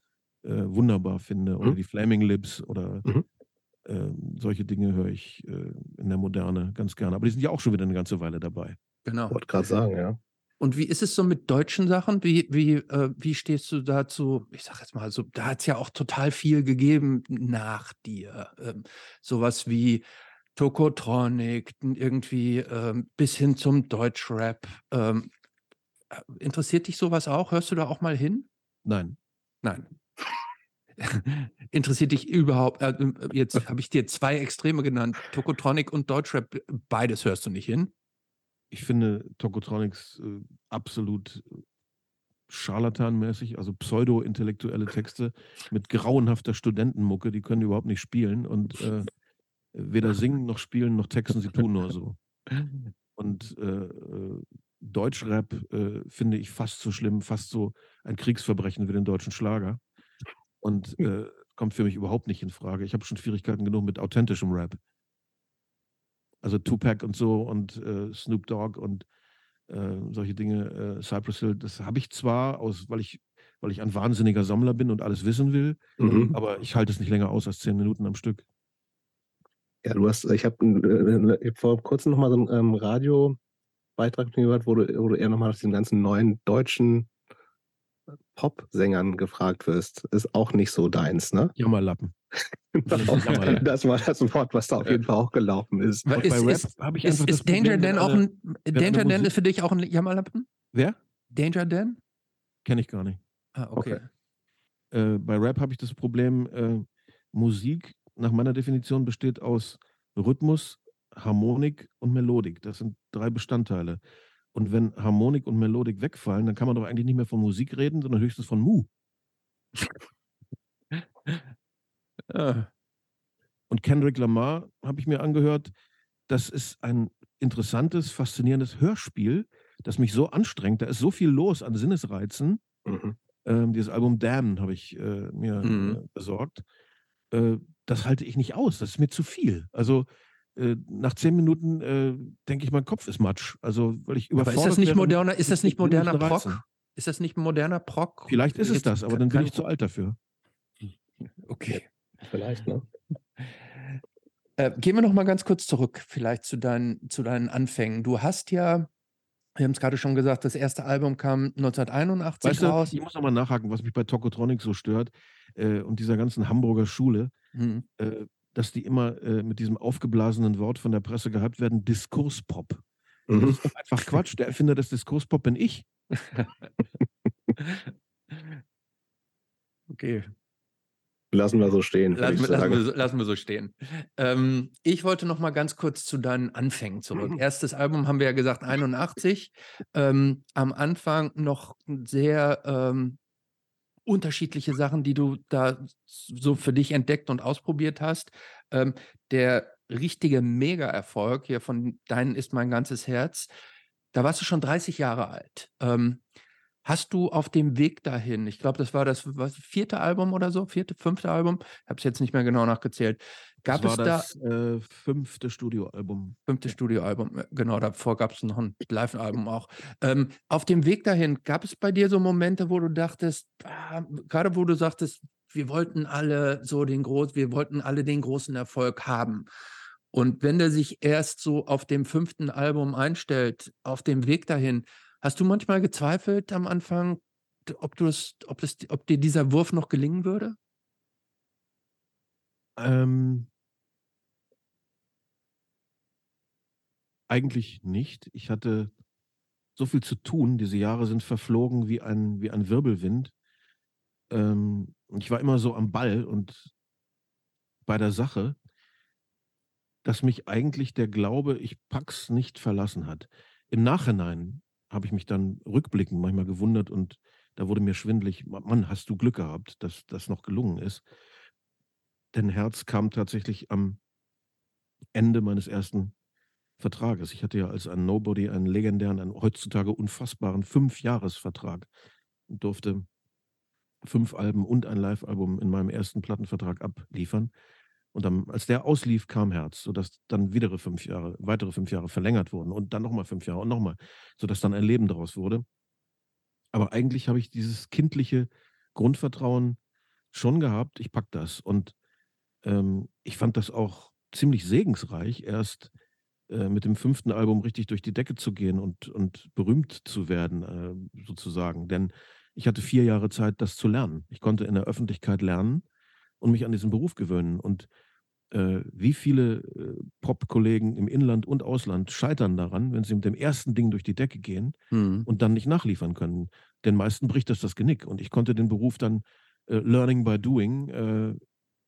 äh, wunderbar finde, oder mhm. die Flaming Lips oder mhm. Ähm, solche Dinge höre ich äh, in der Moderne ganz gerne. Aber die sind ja auch schon wieder eine ganze Weile dabei. Genau. Ich wollte gerade sagen, ja. Und wie ist es so mit deutschen Sachen? Wie, wie, äh, wie stehst du dazu? Ich sag jetzt mal so, da hat es ja auch total viel gegeben nach dir. Ähm, sowas wie Tokotronic, irgendwie ähm, bis hin zum Deutschrap. Ähm, interessiert dich sowas auch? Hörst du da auch mal hin? Nein. Nein. Interessiert dich überhaupt, äh, jetzt habe ich dir zwei Extreme genannt, Tokotronic und Deutschrap, beides hörst du nicht hin? Ich finde Tokotronics äh, absolut scharlatanmäßig, also pseudo-intellektuelle Texte mit grauenhafter Studentenmucke, die können die überhaupt nicht spielen und äh, weder singen noch spielen noch texten, sie tun nur so. Und äh, Deutschrap äh, finde ich fast so schlimm, fast so ein Kriegsverbrechen wie den deutschen Schlager. Und äh, kommt für mich überhaupt nicht in Frage. Ich habe schon Schwierigkeiten genug mit authentischem Rap. Also Tupac und so und äh, Snoop Dogg und äh, solche Dinge, äh, Cypress Hill, das habe ich zwar, aus, weil ich, weil ich ein wahnsinniger Sammler bin und alles wissen will, mhm. aber ich halte es nicht länger aus als zehn Minuten am Stück. Ja, du hast, ich habe äh, vor kurzem nochmal so einen ähm, Radiobeitrag gehört, wo du, wo du eher nochmal aus den ganzen neuen deutschen Pop-Sängern gefragt wirst, ist auch nicht so deins, ne? Jammerlappen. Genau. Das war das Wort, was da auf jeden Fall auch gelaufen ist. Ist, bei Rap ist, ich ist, ist Danger Dan auch ein Danger Dan ist für dich auch ein Jammerlappen? Wer? Danger Dan? Kenne ich gar nicht. Ah, okay. okay. Äh, bei Rap habe ich das Problem, äh, Musik nach meiner Definition besteht aus Rhythmus, Harmonik und Melodik. Das sind drei Bestandteile. Und wenn Harmonik und Melodik wegfallen, dann kann man doch eigentlich nicht mehr von Musik reden, sondern höchstens von Mu. Ja. Und Kendrick Lamar habe ich mir angehört. Das ist ein interessantes, faszinierendes Hörspiel, das mich so anstrengt. Da ist so viel los an Sinnesreizen. Mhm. Ähm, dieses Album Damned habe ich äh, mir mhm. äh, besorgt. Äh, das halte ich nicht aus. Das ist mir zu viel. Also äh, nach zehn Minuten äh, denke ich, mein Kopf ist matsch. Also, weil ich überfordert aber ist das nicht moderner? Ist das nicht moderner Proc? Ist das nicht moderner Proc? Vielleicht ist es das, aber dann bin ich zu alt dafür. Okay. Vielleicht, ne? Äh, gehen wir noch mal ganz kurz zurück, vielleicht zu deinen, zu deinen Anfängen. Du hast ja, wir haben es gerade schon gesagt, das erste Album kam neunzehnhunderteinundachtzig weißt raus. Du, ich muss noch mal nachhaken, was mich bei Tokotronic so stört äh, und dieser ganzen Hamburger Schule, mhm. äh, dass die immer äh, mit diesem aufgeblasenen Wort von der Presse gehypt werden, Diskurspop. Mhm. Das ist doch einfach Quatsch. Der Erfinder des Diskurspop bin ich. Okay. Lassen wir so stehen. Lassen, lassen, wir, so, lassen wir so stehen. Ähm, ich wollte noch mal ganz kurz zu deinen Anfängen zurück. Erstes Album haben wir ja gesagt, einundachtzig. Ähm, am Anfang noch sehr ähm, unterschiedliche Sachen, die du da so für dich entdeckt und ausprobiert hast. Ähm, der richtige Mega-Erfolg hier von Dein ist mein ganzes Herz. Da warst du schon dreißig Jahre alt. Ähm, Hast du auf dem Weg dahin, ich glaube, das war das was, vierte Album oder so, vierte, fünfte Album, ich habe es jetzt nicht mehr genau nachgezählt. Gab das es war da das äh, fünfte Studioalbum. Fünfte Studioalbum, genau, davor gab es noch ein Live-Album auch. Ähm, auf dem Weg dahin, gab es bei dir so Momente, wo du dachtest, ah, gerade wo du sagtest, wir wollten alle so den großen, wir wollten alle den großen Erfolg haben. Und wenn der sich erst so auf dem fünften Album einstellt, auf dem Weg dahin, hast du manchmal gezweifelt am Anfang, ob, du das, ob, das, ob dir dieser Wurf noch gelingen würde? Ähm, eigentlich nicht. Ich hatte so viel zu tun. Diese Jahre sind verflogen wie ein, wie ein Wirbelwind. Ähm, ich war immer so am Ball und bei der Sache, dass mich eigentlich der Glaube, ich pack's nicht verlassen hat. Im Nachhinein habe ich mich dann rückblickend manchmal gewundert und da wurde mir schwindelig, Mann, hast du Glück gehabt, dass das noch gelungen ist. Denn Herz kam tatsächlich am Ende meines ersten Vertrages. Ich hatte ja als ein Nobody einen legendären, einen heutzutage unfassbaren Fünfjahresvertrag und durfte fünf Alben und ein Live-Album in meinem ersten Plattenvertrag abliefern. Und dann, als der auslief, kam Herz, sodass dann wieder fünf Jahre, weitere fünf Jahre verlängert wurden und dann nochmal fünf Jahre und nochmal, sodass dann ein Leben daraus wurde. Aber eigentlich habe ich dieses kindliche Grundvertrauen schon gehabt, ich pack das. Und ähm, ich fand das auch ziemlich segensreich, erst äh, mit dem fünften Album richtig durch die Decke zu gehen und, und berühmt zu werden, äh, sozusagen. Denn ich hatte vier Jahre Zeit, das zu lernen. Ich konnte in der Öffentlichkeit lernen und mich an diesen Beruf gewöhnen. Und äh, wie viele äh, Pop-Kollegen im Inland und Ausland scheitern daran, wenn sie mit dem ersten Ding durch die Decke gehen hm. und dann nicht nachliefern können. Den meisten bricht das das Genick. Und ich konnte den Beruf dann äh, Learning by Doing äh,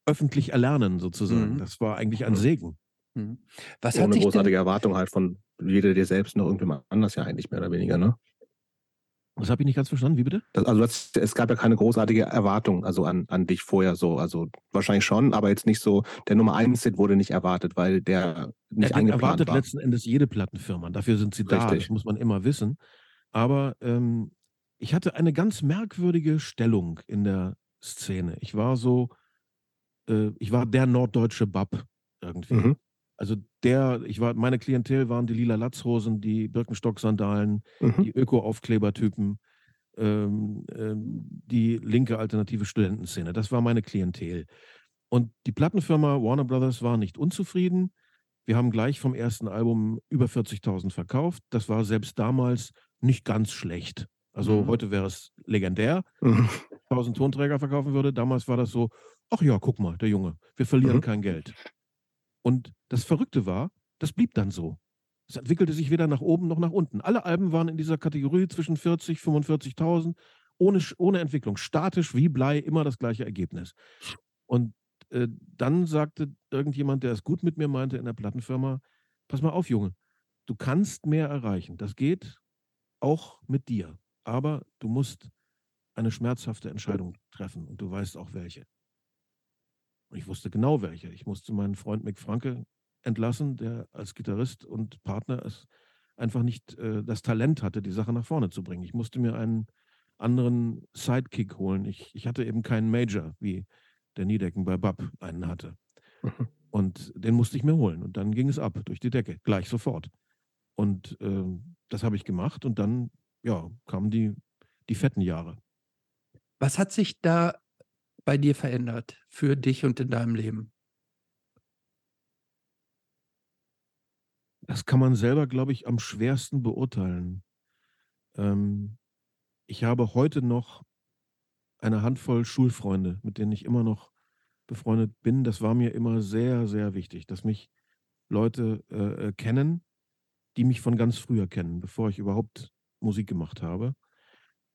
öffentlich erlernen, sozusagen. Hm. Das war eigentlich ein Segen. Hm. Was hat Ohne sich großartige denn... Erwartung halt von weder dir selbst noch irgendjemand anders ja eigentlich mehr oder weniger, ne? Das habe ich nicht ganz verstanden. Wie bitte? Das, also das, es gab ja keine großartige Erwartung also an, an dich vorher so. Also wahrscheinlich schon, aber jetzt nicht so. Der Nummer eins Hit wurde nicht erwartet, weil der nicht ja, eingeplant erwartet war. Letzten Endes jede Plattenfirma. Dafür sind sie da. Richtig. Das muss man immer wissen. Aber ähm, ich hatte eine ganz merkwürdige Stellung in der Szene. Ich war so, äh, ich war der norddeutsche Bab irgendwie. Mhm. Also der, ich war, meine Klientel waren die lila Latzhosen, die Birkenstock-Sandalen, mhm. die Öko-Aufklebertypen, ähm, ähm, die linke alternative Studentenszene. Das war meine Klientel. Und die Plattenfirma Warner Brothers war nicht unzufrieden. Wir haben gleich vom ersten Album über vierzigtausend verkauft. Das war selbst damals nicht ganz schlecht. Also mhm. heute wäre es legendär, mhm. wenn ich tausend Tonträger verkaufen würde. Damals war das so, ach ja, guck mal, der Junge, wir verlieren mhm. kein Geld. Und das Verrückte war, das blieb dann so. Es entwickelte sich weder nach oben noch nach unten. Alle Alben waren in dieser Kategorie zwischen vierzig, fünfundvierzigtausend, ohne, ohne Entwicklung, statisch wie Blei, immer das gleiche Ergebnis. Und äh, dann sagte irgendjemand, der es gut mit mir meinte in der Plattenfirma, pass mal auf, Junge, du kannst mehr erreichen. Das geht auch mit dir. Aber du musst eine schmerzhafte Entscheidung treffen und du weißt auch welche. Und ich wusste genau welche. Ich musste meinen Freund Mick Franke entlassen, der als Gitarrist und Partner es einfach nicht äh, das Talent hatte, die Sache nach vorne zu bringen. Ich musste mir einen anderen Sidekick holen. Ich, ich hatte eben keinen Major, wie der Niedecken bei Bab einen hatte. Und den musste ich mir holen. Und dann ging es ab, durch die Decke, gleich sofort. Und äh, das habe ich gemacht und dann ja, kamen die, die fetten Jahre. Was hat sich da bei dir verändert, für dich und in deinem Leben? Das kann man selber, glaube ich, am schwersten beurteilen. Ähm, ich habe heute noch eine Handvoll Schulfreunde, mit denen ich immer noch befreundet bin. Das war mir immer sehr, sehr wichtig, dass mich Leute äh, kennen, die mich von ganz früher kennen, bevor ich überhaupt Musik gemacht habe.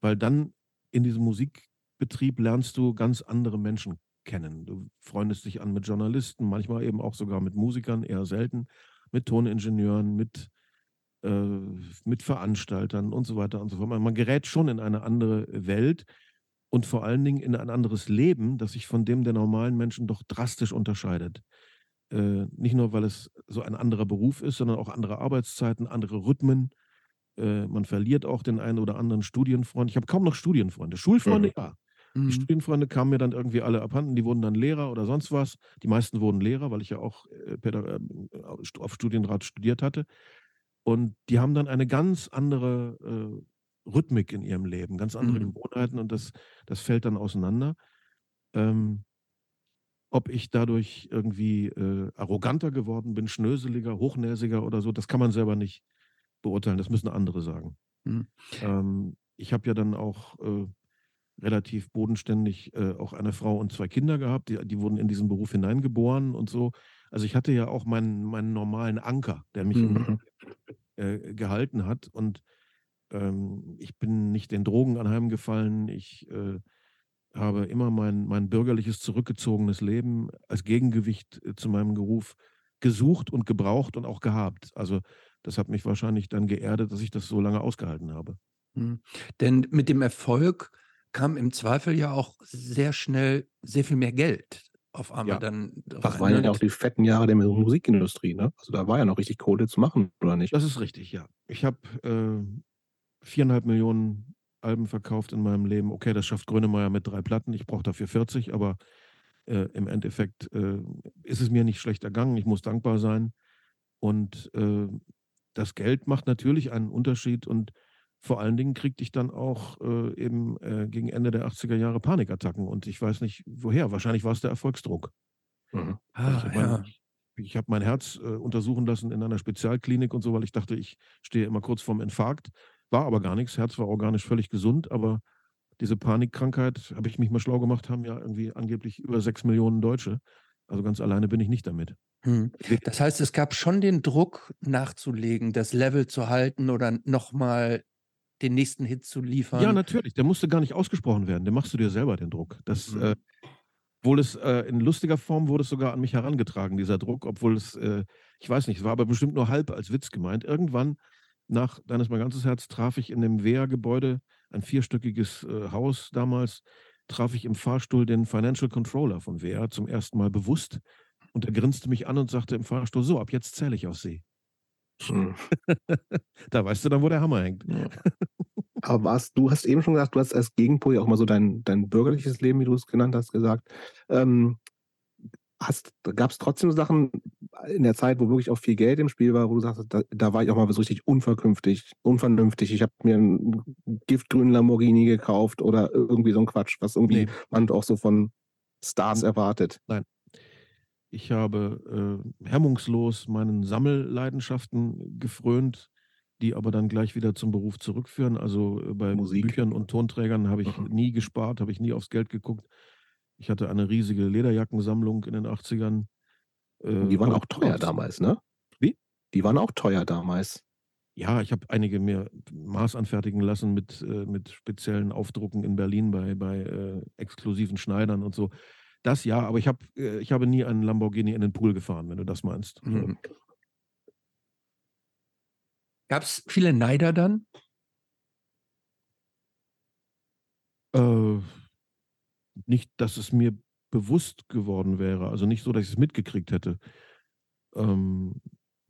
Weil dann in diesem Musikbetrieb lernst du ganz andere Menschen kennen. Du freundest dich an mit Journalisten, manchmal eben auch sogar mit Musikern, eher selten, mit Toningenieuren, mit, äh, mit Veranstaltern und so weiter und so fort. Man gerät schon in eine andere Welt und vor allen Dingen in ein anderes Leben, das sich von dem der normalen Menschen doch drastisch unterscheidet. Äh, nicht nur, weil es so ein anderer Beruf ist, sondern auch andere Arbeitszeiten, andere Rhythmen. Äh, man verliert auch den einen oder anderen Studienfreund. Ich habe kaum noch Studienfreunde. Schulfreunde, ja. ja. Mhm. Die Studienfreunde kamen mir dann irgendwie alle abhanden. Die wurden dann Lehrer oder sonst was. Die meisten wurden Lehrer, weil ich ja auch äh, Pädag- äh, auf Studienrat studiert hatte. Und die haben dann eine ganz andere äh, Rhythmik in ihrem Leben, ganz andere mhm. Gewohnheiten und das, das fällt dann auseinander. Ähm, ob ich dadurch irgendwie äh, arroganter geworden bin, schnöseliger, hochnäsiger oder so, das kann man selber nicht beurteilen, das müssen andere sagen. Mhm. Ähm, ich habe ja dann auch äh, relativ bodenständig äh, auch eine Frau und zwei Kinder gehabt, die, die wurden in diesen Beruf hineingeboren und so. Also ich hatte ja auch meinen, meinen normalen Anker, der mich mhm. äh, gehalten hat und ähm, ich bin nicht den Drogen anheimgefallen, ich äh, habe immer mein, mein bürgerliches, zurückgezogenes Leben als Gegengewicht äh, zu meinem Beruf gesucht und gebraucht und auch gehabt. Also das hat mich wahrscheinlich dann geerdet, dass ich das so lange ausgehalten habe. Mhm. Denn mit dem Erfolg kam im Zweifel ja auch sehr schnell sehr viel mehr Geld auf einmal ja. dann rein. Das waren ja auch die fetten Jahre der Musikindustrie, ne? Also da war ja noch richtig Kohle zu machen, oder nicht? Das ist richtig, ja. Ich habe äh, viereinhalb Millionen Alben verkauft in meinem Leben. Okay, das schafft Grönemeyer mit drei Platten. Ich brauche dafür vierzig, aber äh, im Endeffekt äh, ist es mir nicht schlecht ergangen. Ich muss dankbar sein. Und äh, das Geld macht natürlich einen Unterschied und vor allen Dingen kriegte ich dann auch äh, eben äh, gegen Ende der achtziger Jahre Panikattacken und ich weiß nicht woher. Wahrscheinlich war es der Erfolgsdruck. Mhm. Ah, ich ja. ich habe mein Herz äh, untersuchen lassen in einer Spezialklinik und so, weil ich dachte, ich stehe immer kurz vorm Infarkt. War aber gar nichts. Herz war organisch völlig gesund, aber diese Panikkrankheit, habe ich mich mal schlau gemacht, haben ja irgendwie angeblich über sechs Millionen Deutsche. Also ganz alleine bin ich nicht damit. Hm. Das heißt, es gab schon den Druck nachzulegen, das Level zu halten oder nochmal den nächsten Hit zu liefern. Ja, natürlich. Der musste gar nicht ausgesprochen werden. Den machst du dir selber, den Druck. Das, mhm. äh, obwohl es äh, in lustiger Form wurde es sogar an mich herangetragen, dieser Druck. Obwohl es, äh, ich weiß nicht, es war aber bestimmt nur halb als Witz gemeint. Irgendwann, nach Deines mein ganzes Herz, traf ich in dem W E A-Gebäude, ein vierstöckiges äh, Haus damals, traf ich im Fahrstuhl den Financial Controller von W E A zum ersten Mal bewusst. Und er grinste mich an und sagte im Fahrstuhl, so, ab jetzt zähle ich auf See. Hm. Da weißt du dann, wo der Hammer hängt. Ja. Aber was, du hast eben schon gesagt, du hast als Gegenpol ja auch mal so dein, dein bürgerliches Leben, wie du es genannt hast, gesagt. Ähm, Gab es trotzdem Sachen in der Zeit, wo wirklich auch viel Geld im Spiel war, wo du sagst, da, da war ich auch mal so richtig unverkünftig, unvernünftig. Ich habe mir einen giftgrünen Lamborghini gekauft oder irgendwie so ein Quatsch, was irgendwie nee. man auch so von Stars erwartet. Nein. Ich habe äh, hemmungslos meinen Sammelleidenschaften gefrönt, die aber dann gleich wieder zum Beruf zurückführen. Also äh, bei Musik. Büchern und Tonträgern habe ich mhm. nie gespart, habe ich nie aufs Geld geguckt. Ich hatte eine riesige Lederjackensammlung in den achtzigern. Äh, die waren auch teuer auch, damals, ne? Wie? Die waren auch teuer damals. Ja, ich habe einige mir Maß anfertigen lassen mit, äh, mit speziellen Aufdrucken in Berlin bei, bei äh, exklusiven Schneidern und so. Das ja, aber ich, hab, äh, ich habe nie einen Lamborghini in den Pool gefahren, wenn du das meinst. Mhm. So. Gab es viele Neider dann? Äh, nicht, dass es mir bewusst geworden wäre. Also nicht so, dass ich es mitgekriegt hätte. Ähm,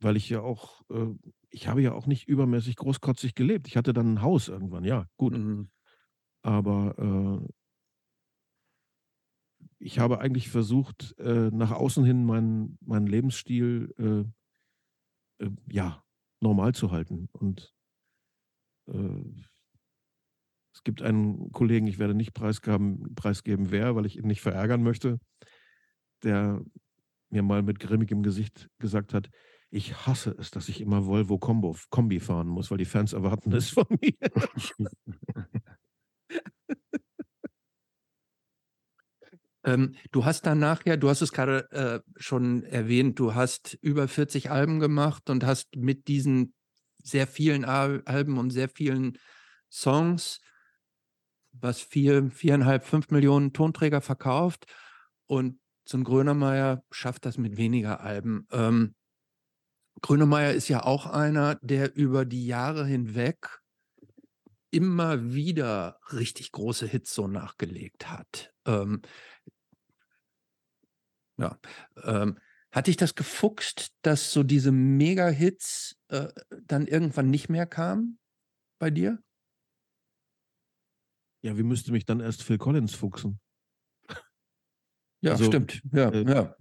weil ich ja auch, äh, ich habe ja auch nicht übermäßig großkotzig gelebt. Ich hatte dann ein Haus irgendwann, ja, gut. Mhm. Aber äh, ich habe eigentlich versucht, äh, nach außen hin meinen, meinen Lebensstil, äh, äh, ja, normal zu halten. Und äh, es gibt einen Kollegen, ich werde nicht preisgeben, preisgeben wer, weil ich ihn nicht verärgern möchte, der mir mal mit grimmigem Gesicht gesagt hat, ich hasse es, dass ich immer Volvo-Kombi fahren muss, weil die Fans erwarten es von mir. ähm, du hast danach ja, du hast es gerade äh, schon erwähnt, du hast über vierzig Alben gemacht und hast mit diesen sehr vielen Al- Alben und sehr vielen Songs, was vier, viereinhalb, fünf Millionen Tonträger verkauft, und so ein Grönemeyer schafft das mit weniger Alben. Ähm, Grönemeyer ist ja auch einer, der über die Jahre hinweg immer wieder richtig große Hits so nachgelegt hat. Ähm, ja, ähm, hat dich das gefuchst, dass so diese Mega-Hits äh, dann irgendwann nicht mehr kamen bei dir? Ja, wie müsste mich dann erst Phil Collins fuchsen? Ja, also, stimmt. Ja, äh, ja.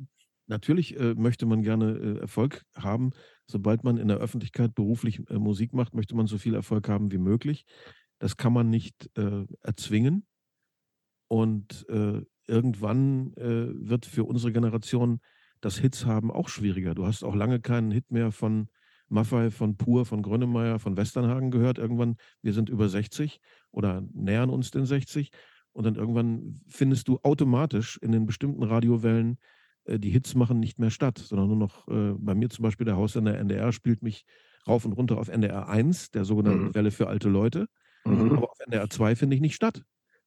Natürlich äh, möchte man gerne äh, Erfolg haben. Sobald man in der Öffentlichkeit beruflich äh, Musik macht, möchte man so viel Erfolg haben wie möglich. Das kann man nicht äh, erzwingen. Und äh, irgendwann äh, wird für unsere Generation das Hits haben auch schwieriger. Du hast auch lange keinen Hit mehr von Maffay, von Pur, von Grönemeyer, von Westernhagen gehört. Irgendwann, wir sind über sechzig oder nähern uns den sechzig. Und dann irgendwann findest du automatisch in den bestimmten Radiowellen, äh, die Hits machen nicht mehr statt, sondern nur noch, äh, bei mir zum Beispiel der Haussender N D R spielt mich rauf und runter auf N D R eins, der sogenannten mhm. Welle für alte Leute. Mhm. Aber auf N D R zwei finde ich nicht statt.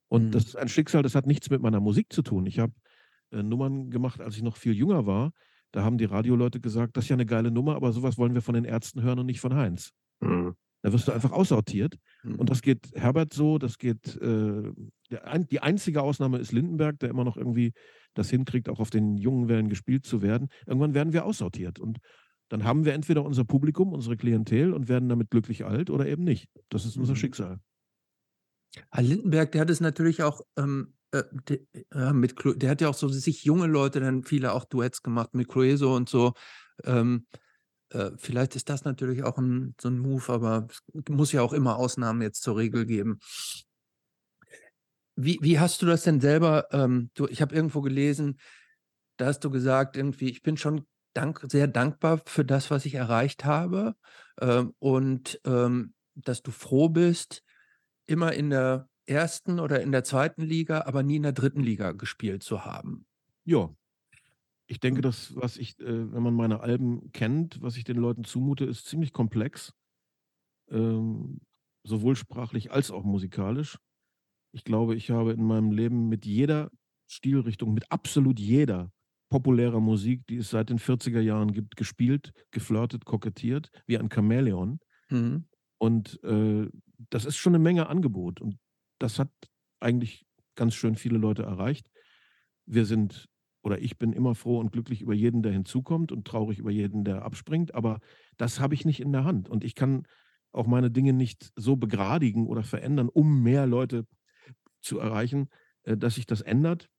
Und mhm. das ist ein Schicksal, das hat nichts mit meiner Musik zu tun. Ich habe äh, Nummern gemacht, als ich noch viel jünger war. Da haben die Radioleute gesagt, das ist ja eine geile Nummer, aber sowas wollen wir von den Ärzten hören und nicht von Heinz. Mhm. Da wirst du einfach aussortiert. Mhm. Und das geht Herbert so, das geht, äh, der, die einzige Ausnahme ist Lindenberg, der immer noch irgendwie das hinkriegt, auch auf den jungen Wellen gespielt zu werden. Irgendwann werden wir aussortiert. Und dann haben wir entweder unser Publikum, unsere Klientel und werden damit glücklich alt oder eben nicht. Das ist unser mhm. Schicksal. Herr Lindenberg, der hat es natürlich auch... Ähm Der, äh, mit, der hat ja auch so sich junge Leute, dann viele auch Duets gemacht mit Clueso und so. Ähm, äh, vielleicht ist das natürlich auch ein, so ein Move, aber es muss ja auch immer Ausnahmen jetzt zur Regel geben. Wie, wie hast du das denn selber? Ähm, du, ich habe irgendwo gelesen, da hast du gesagt, irgendwie, ich bin schon dank, sehr dankbar für das, was ich erreicht habe, ähm, und ähm, dass du froh bist, immer in der ersten oder in der zweiten Liga, aber nie in der dritten Liga gespielt zu haben. Ja, ich denke, das, was ich, äh, wenn man meine Alben kennt, was ich den Leuten zumute, ist ziemlich komplex, ähm, sowohl sprachlich als auch musikalisch. Ich glaube, ich habe in meinem Leben mit jeder Stilrichtung, mit absolut jeder populärer Musik, die es seit den vierziger Jahren gibt, gespielt, geflirtet, kokettiert, wie ein Chamäleon. Mhm. Und äh, das ist schon eine Menge Angebot. Und das hat eigentlich ganz schön viele Leute erreicht. Wir sind, oder ich bin immer froh und glücklich über jeden, der hinzukommt und traurig über jeden, der abspringt. Aber das habe ich nicht in der Hand. Und ich kann auch meine Dinge nicht so begradigen oder verändern, um mehr Leute zu erreichen, dass sich das ändert.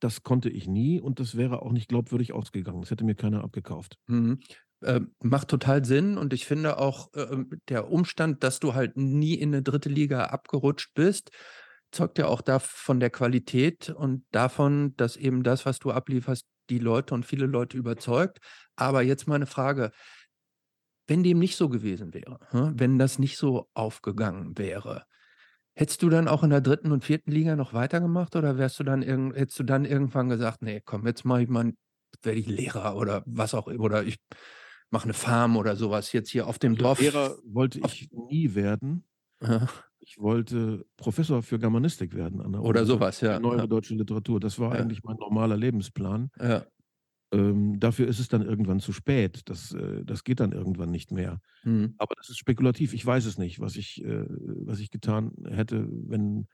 Das konnte ich nie und das wäre auch nicht glaubwürdig ausgegangen. Das hätte mir keiner abgekauft. Mhm. Äh, macht total Sinn, und ich finde auch äh, der Umstand, dass du halt nie in eine dritte Liga abgerutscht bist, zeugt ja auch davon der Qualität und davon, dass eben das, was du ablieferst, die Leute und viele Leute überzeugt. Aber jetzt meine Frage, wenn dem nicht so gewesen wäre, wenn das nicht so aufgegangen wäre, Hättest du dann auch in der dritten und vierten Liga noch weitergemacht oder wärst du dann irgend, hättest du dann irgendwann gesagt, nee, komm, jetzt mache ich mal, werde ich Lehrer oder was auch immer, oder ich mache eine Farm oder sowas jetzt hier auf dem Dorf. Lehrer wollte ich nie werden. Ja. Ich wollte Professor für Germanistik werden an der Oder Uni, sowas, ja. Neue ja. deutsche Literatur. Das war ja. eigentlich mein normaler Lebensplan. Ja. Ähm, dafür ist es dann irgendwann zu spät. Das, äh, das geht dann irgendwann nicht mehr. Mhm. Aber das ist spekulativ. Ich weiß es nicht, was ich, äh, was ich getan hätte, wenn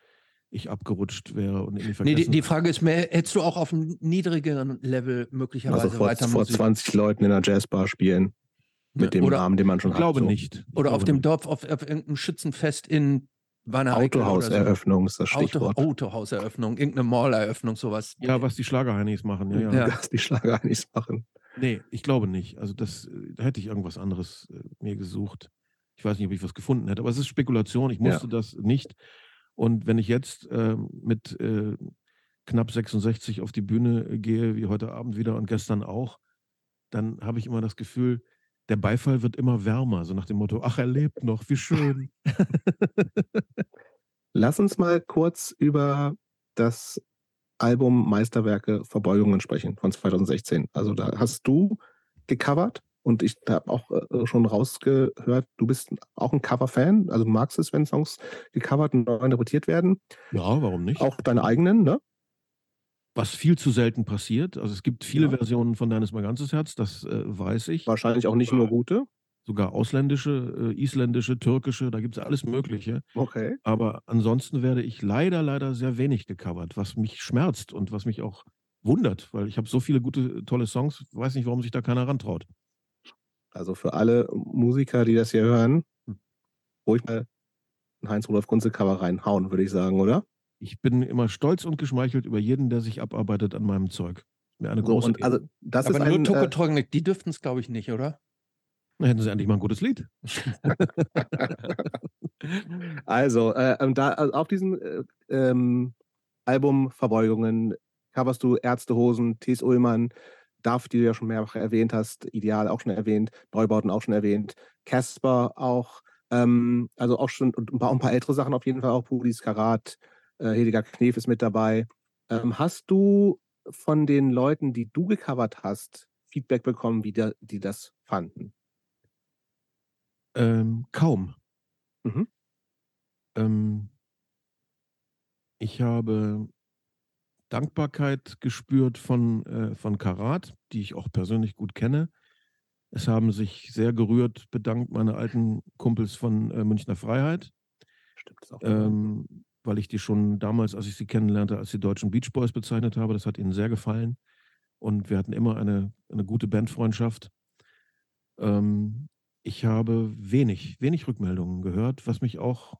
ich abgerutscht wäre. Und in nee, die, die Frage ist mehr, hättest du auch auf einem niedrigeren Level möglicherweise also vor, weiter vor zwanzig Leuten in einer Jazzbar spielen? Mit dem oder, Rahmen, den man schon ich hat. Glaube so. Nicht. Ich oder glaube auf dem nicht. Dorf, auf, auf irgendeinem Schützenfest in Autohauseröffnung so. Ist das Stichwort. Auto, Autohauseröffnung, irgendeine Mall-Eröffnung, sowas. Ja, was die Schlagerheinis machen. Ja, ja. Ja. Was die Schlagerheinis machen. Nee, ich glaube nicht. Also das, da hätte ich irgendwas anderes äh, mir gesucht. Ich weiß nicht, ob ich was gefunden hätte, aber es ist Spekulation. Ich musste ja. das nicht. Und wenn ich jetzt äh, mit äh, knapp sechsundsechzig auf die Bühne äh, gehe, wie heute Abend wieder und gestern auch, dann habe ich immer das Gefühl, der Beifall wird immer wärmer, so nach dem Motto, ach, er lebt noch, wie schön. Lass uns mal kurz über das Album Meisterwerke Verbeugungen sprechen von zwanzig sechzehn. Also da hast du gecovert und ich habe auch schon rausgehört, du bist auch ein Cover-Fan, also du magst es, wenn Songs gecovert und neu interpretiert werden. Ja, warum nicht? Auch deine eigenen, ne? Was viel zu selten passiert. Also es gibt viele ja. Versionen von Deines mein ganzes Herz, das äh, weiß ich. Wahrscheinlich auch nicht nur gute. Sogar ausländische, äh, isländische, türkische, da gibt es alles Mögliche. Okay. Aber ansonsten werde ich leider, leider sehr wenig gecovert, was mich schmerzt und was mich auch wundert, weil ich habe so viele gute, tolle Songs, weiß nicht, warum sich da keiner rantraut. Also für alle Musiker, die das hier hören, ruhig mal einen Heinz Rudolf Kunze Cover reinhauen, würde ich sagen, oder? Ich bin immer stolz und geschmeichelt über jeden, der sich abarbeitet an meinem Zeug. Mir eine so, große und also das aber ist nur ein, Tucke Teugnik, die dürften es, glaube ich, nicht, oder? Dann hätten sie endlich mal ein gutes Lied. also, äh, da, also, auf diesem äh, ähm, Album Verbeugungen coverst du Ärztehosen, T S. Ullmann, D A F, die du ja schon mehrfach erwähnt hast, Ideal auch schon erwähnt, Neubauten auch schon erwähnt, Casper auch, ähm, also auch schon und ein paar, ein paar ältere Sachen auf jeden Fall, auch Pudis, Karat, Hediger Knef ist mit dabei. Ähm, hast du von den Leuten, die du gecovert hast, Feedback bekommen, wie da, die das fanden? Ähm, kaum. Mhm. Ähm, ich habe Dankbarkeit gespürt von, äh, von Karat, die ich auch persönlich gut kenne. Es haben sich sehr gerührt bedankt meine alten Kumpels von äh, Münchner Freiheit. Stimmt, das auch. Ähm, weil ich die schon damals, als ich sie kennenlernte, als die deutschen Beach Boys bezeichnet habe. Das hat ihnen sehr gefallen. Und wir hatten immer eine, eine gute Bandfreundschaft. Ähm, ich habe wenig, wenig Rückmeldungen gehört, was mich auch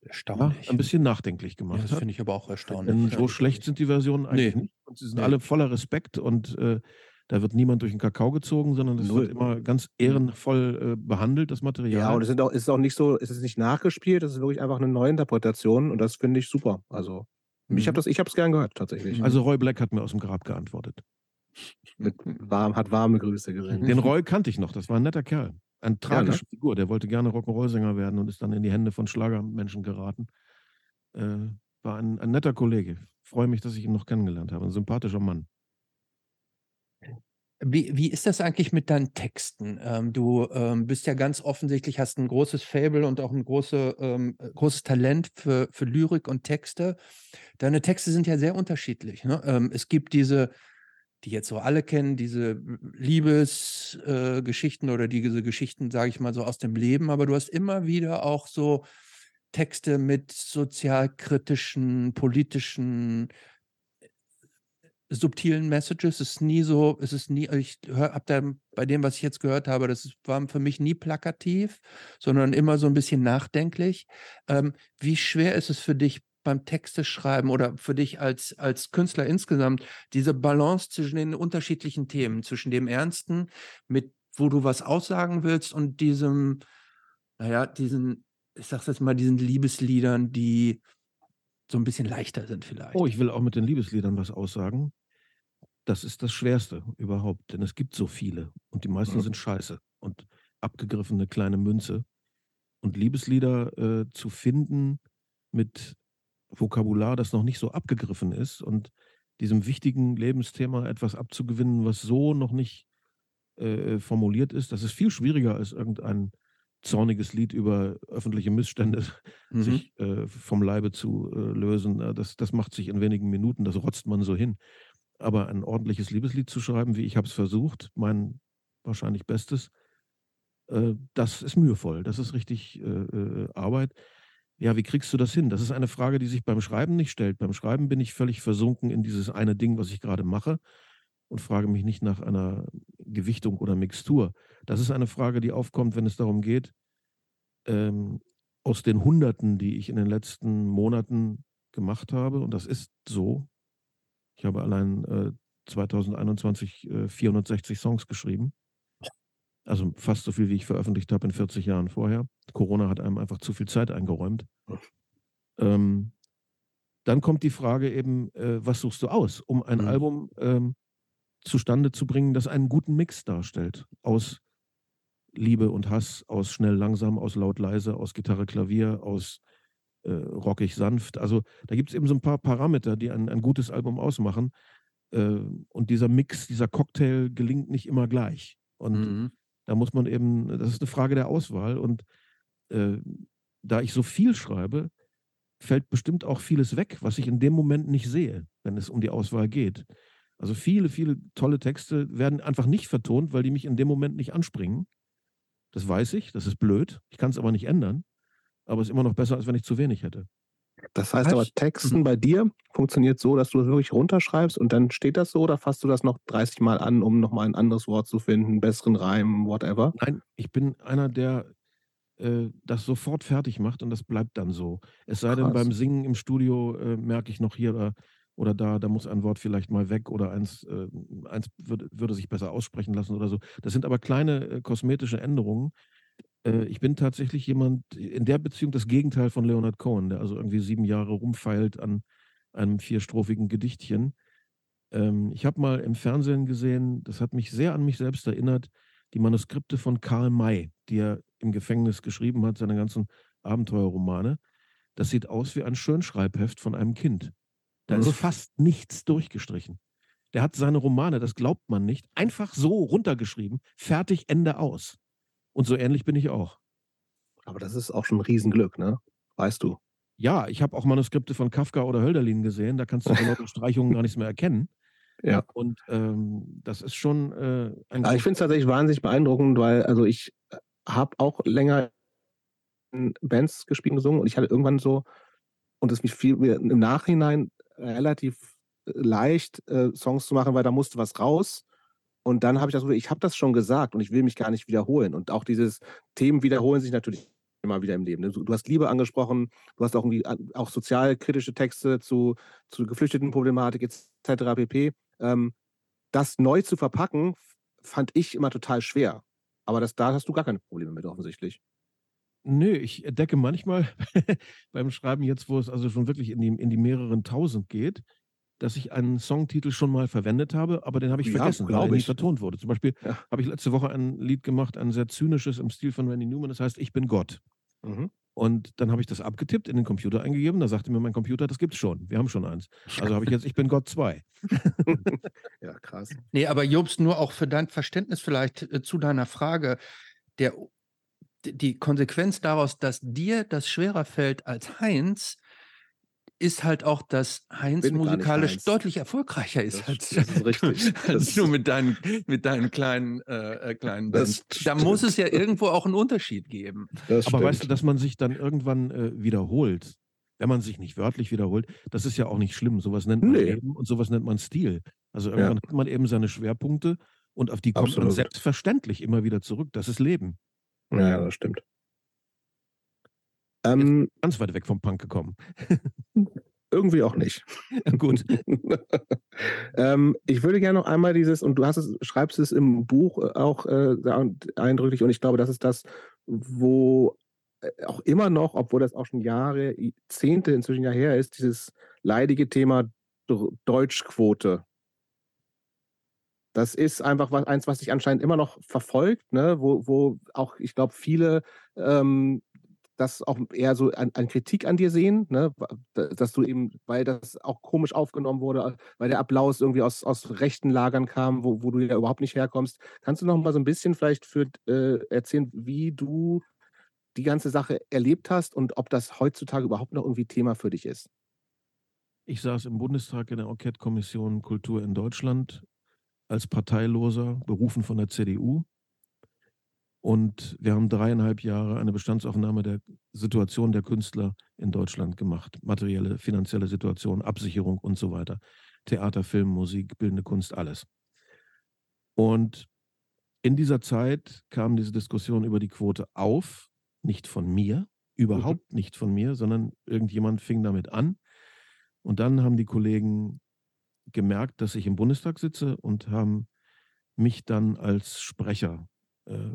erstaunlich. Ja, ein bisschen nachdenklich gemacht ja, das hat. Das finde ich aber auch erstaunlich. Denn so schlecht sind die Versionen eigentlich nee. nicht. Und sie sind nee. alle voller Respekt und äh, da wird niemand durch den Kakao gezogen, sondern es wird immer ganz ehrenvoll äh, behandelt, das Material. Ja, und es sind auch, ist auch nicht so, es ist nicht nachgespielt, es ist wirklich einfach eine Neuinterpretation und das finde ich super. Also mhm. ich habe es gern gehört, tatsächlich. Also Roy Black hat mir aus dem Grab geantwortet. Mit warm, hat warme Grüße gesendet. Den Roy kannte ich noch, das war ein netter Kerl. Eine tragische ja, ne? Figur, der wollte gerne Rock'n'Roll-Sänger werden und ist dann in die Hände von Schlagermenschen geraten. Äh, war ein, ein netter Kollege. Freue mich, dass ich ihn noch kennengelernt habe. Ein sympathischer Mann. Wie, wie ist das eigentlich mit deinen Texten? Ähm, du ähm, bist ja ganz offensichtlich, hast ein großes Faible und auch ein große, ähm, großes Talent für, für Lyrik und Texte. Deine Texte sind ja sehr unterschiedlich. Ne? Ähm, es gibt diese, die jetzt so alle kennen, diese Liebesgeschichten äh, oder diese Geschichten, sage ich mal so, aus dem Leben. Aber du hast immer wieder auch so Texte mit sozialkritischen, politischen subtilen Messages. Es ist nie so, es ist nie, ich habe da bei dem, was ich jetzt gehört habe, das war für mich nie plakativ, sondern immer so ein bisschen nachdenklich. Ähm, wie schwer ist es für dich beim Texteschreiben oder für dich als, als Künstler insgesamt, diese Balance zwischen den unterschiedlichen Themen, zwischen dem Ernsten, mit wo du was aussagen willst und diesem, naja, diesen, ich sag's jetzt mal, diesen Liebesliedern, die so ein bisschen leichter sind vielleicht. Oh, ich will auch mit den Liebesliedern was aussagen. Das ist das Schwerste überhaupt, denn es gibt so viele und die meisten mhm. sind scheiße und abgegriffene kleine Münze. Und Liebeslieder äh, zu finden, mit Vokabular, das noch nicht so abgegriffen ist, und diesem wichtigen Lebensthema etwas abzugewinnen, was so noch nicht äh, formuliert ist. Das ist viel schwieriger als irgendein zorniges Lied über öffentliche Missstände, mhm. sich äh, vom Leibe zu äh, lösen. Das, das macht sich in wenigen Minuten, das rotzt man so hin. Aber ein ordentliches Liebeslied zu schreiben, wie ich habe es versucht, mein wahrscheinlich Bestes, äh, das ist mühevoll, das ist richtig äh, Arbeit. Ja, wie kriegst du das hin? Das ist eine Frage, die sich beim Schreiben nicht stellt. Beim Schreiben bin ich völlig versunken in dieses eine Ding, was ich gerade mache, und frage mich nicht nach einer Gewichtung oder Mixtur. Das ist eine Frage, die aufkommt, wenn es darum geht, ähm, aus den Hunderten, die ich in den letzten Monaten gemacht habe, und das ist so, ich habe allein äh, zwanzig einundzwanzig äh, vierhundertsechzig Songs geschrieben, also fast so viel, wie ich veröffentlicht habe in vierzig Jahren vorher. Corona hat einem einfach zu viel Zeit eingeräumt. Ähm, dann kommt die Frage eben, äh, was suchst du aus, um ein mhm. Album ähm, zustande zu bringen, das einen guten Mix darstellt. Aus Liebe und Hass, aus schnell langsam, aus laut leise, aus Gitarre, Klavier, aus äh, rockig sanft. Also da gibt es eben so ein paar Parameter, die ein, ein gutes Album ausmachen. Äh, und dieser Mix, dieser Cocktail gelingt nicht immer gleich. Und mhm. da muss man eben, das ist eine Frage der Auswahl, und äh, da ich so viel schreibe, fällt bestimmt auch vieles weg, was ich in dem Moment nicht sehe, wenn es um die Auswahl geht. Also viele, viele tolle Texte werden einfach nicht vertont, weil die mich in dem Moment nicht anspringen. Das weiß ich, das ist blöd, ich kann es aber nicht ändern, aber es ist immer noch besser, als wenn ich zu wenig hätte. Das heißt aber, Texten bei dir funktioniert so, dass du das wirklich runterschreibst und dann steht das so, oder fasst du das noch dreißig Mal an, um nochmal ein anderes Wort zu finden, einen besseren Reim, whatever? Nein, ich bin einer, der äh, das sofort fertig macht, und das bleibt dann so. Es sei Krass. denn, beim Singen im Studio äh, merke ich noch hier oder, oder da, da muss ein Wort vielleicht mal weg, oder eins, äh, eins würde, würde sich besser aussprechen lassen oder so. Das sind aber kleine äh, kosmetische Änderungen. Ich bin tatsächlich jemand, in der Beziehung das Gegenteil von Leonard Cohen, der also irgendwie sieben Jahre rumfeilt an einem vierstrophigen Gedichtchen. Ich habe mal im Fernsehen gesehen, das hat mich sehr an mich selbst erinnert, die Manuskripte von Karl May, die er im Gefängnis geschrieben hat, seine ganzen Abenteuerromane. Das sieht aus wie ein Schönschreibheft von einem Kind. Da ist fast nichts durchgestrichen. Der hat seine Romane, das glaubt man nicht, einfach so runtergeschrieben, fertig, Ende, aus. Und so ähnlich bin ich auch. Aber das ist auch schon ein Riesenglück, ne? Weißt du. Ja, ich habe auch Manuskripte von Kafka oder Hölderlin gesehen, da kannst du die lauter Streichungen gar nichts mehr erkennen. Ja. Und ähm, das ist schon äh, ein... Aber ich finde es tatsächlich wahnsinnig beeindruckend, weil also ich habe auch länger in Bands gespielt und gesungen, und ich hatte irgendwann so, und es mich viel im Nachhinein relativ leicht, äh, Songs zu machen, weil da musste was raus. Und dann habe ich das so, ich habe das schon gesagt und ich will mich gar nicht wiederholen. Und auch dieses Themen wiederholen sich natürlich immer wieder im Leben. Du hast Liebe angesprochen, du hast auch irgendwie auch sozialkritische Texte zu, zu Geflüchtetenproblematik et cetera pp. Ähm, das neu zu verpacken, fand ich immer total schwer. Aber das, da hast du gar keine Probleme mit, offensichtlich. Nö, ich entdecke manchmal beim Schreiben jetzt, wo es also schon wirklich in die, in die mehreren Tausend geht, dass ich einen Songtitel schon mal verwendet habe, aber den habe ich ja, vergessen, weil er nicht vertont wurde. Zum Beispiel ja. habe ich letzte Woche ein Lied gemacht, ein sehr zynisches im Stil von Randy Newman, das heißt Ich bin Gott. Mhm. Und dann habe ich das abgetippt, in den Computer eingegeben, da sagte mir mein Computer, das gibt's schon, wir haben schon eins. Also habe ich jetzt Ich bin Gott zwei. Ja, krass. Nee, aber Jobst, nur auch für dein Verständnis vielleicht äh, zu deiner Frage, der, die Konsequenz daraus, dass dir das schwerer fällt als Heinz, ist halt auch, dass Heinz Bin musikalisch Heinz. deutlich erfolgreicher ist, das, als, das ist richtig. als du mit deinen, mit deinen kleinen, äh, kleinen Bands. Da muss es ja irgendwo auch einen Unterschied geben. Das Aber stimmt. Weißt du, dass man sich dann irgendwann äh, wiederholt, wenn man sich nicht wörtlich wiederholt, das ist ja auch nicht schlimm. Sowas nennt man nee. Eben und sowas nennt man Stil. Also irgendwann ja. hat man eben seine Schwerpunkte und auf die kommt Absolut. man selbstverständlich immer wieder zurück. Das ist Leben. Ja, das stimmt. Ähm, ganz weit weg vom Punk gekommen. Irgendwie auch nicht. Gut. ähm, ich würde gerne noch einmal dieses, und du hast es, schreibst es im Buch auch äh, eindrücklich, und ich glaube, das ist das, wo auch immer noch, obwohl das auch schon Jahre, Jahrzehnte inzwischen ja her ist, dieses leidige Thema Deutschquote. Das ist einfach was, eins, was sich anscheinend immer noch verfolgt, ne? wo, wo auch, ich glaube, viele ähm, das auch eher so an, an Kritik an dir sehen, ne? Dass du eben, weil das auch komisch aufgenommen wurde, weil der Applaus irgendwie aus, aus rechten Lagern kam, wo, wo du ja überhaupt nicht herkommst. Kannst du noch mal so ein bisschen vielleicht für, äh, erzählen, wie du die ganze Sache erlebt hast und ob das heutzutage überhaupt noch irgendwie Thema für dich ist? Ich saß im Bundestag in der Enquete-Kommission Kultur in Deutschland als Parteiloser, berufen von der C D U. Und wir haben dreieinhalb Jahre eine Bestandsaufnahme der Situation der Künstler in Deutschland gemacht. Materielle, finanzielle Situation, Absicherung und so weiter. Theater, Film, Musik, bildende Kunst, alles. Und in dieser Zeit kam diese Diskussion über die Quote auf. Nicht von mir, überhaupt nicht von mir, sondern irgendjemand fing damit an. Und dann haben die Kollegen gemerkt, dass ich im Bundestag sitze und haben mich dann als Sprecher äh,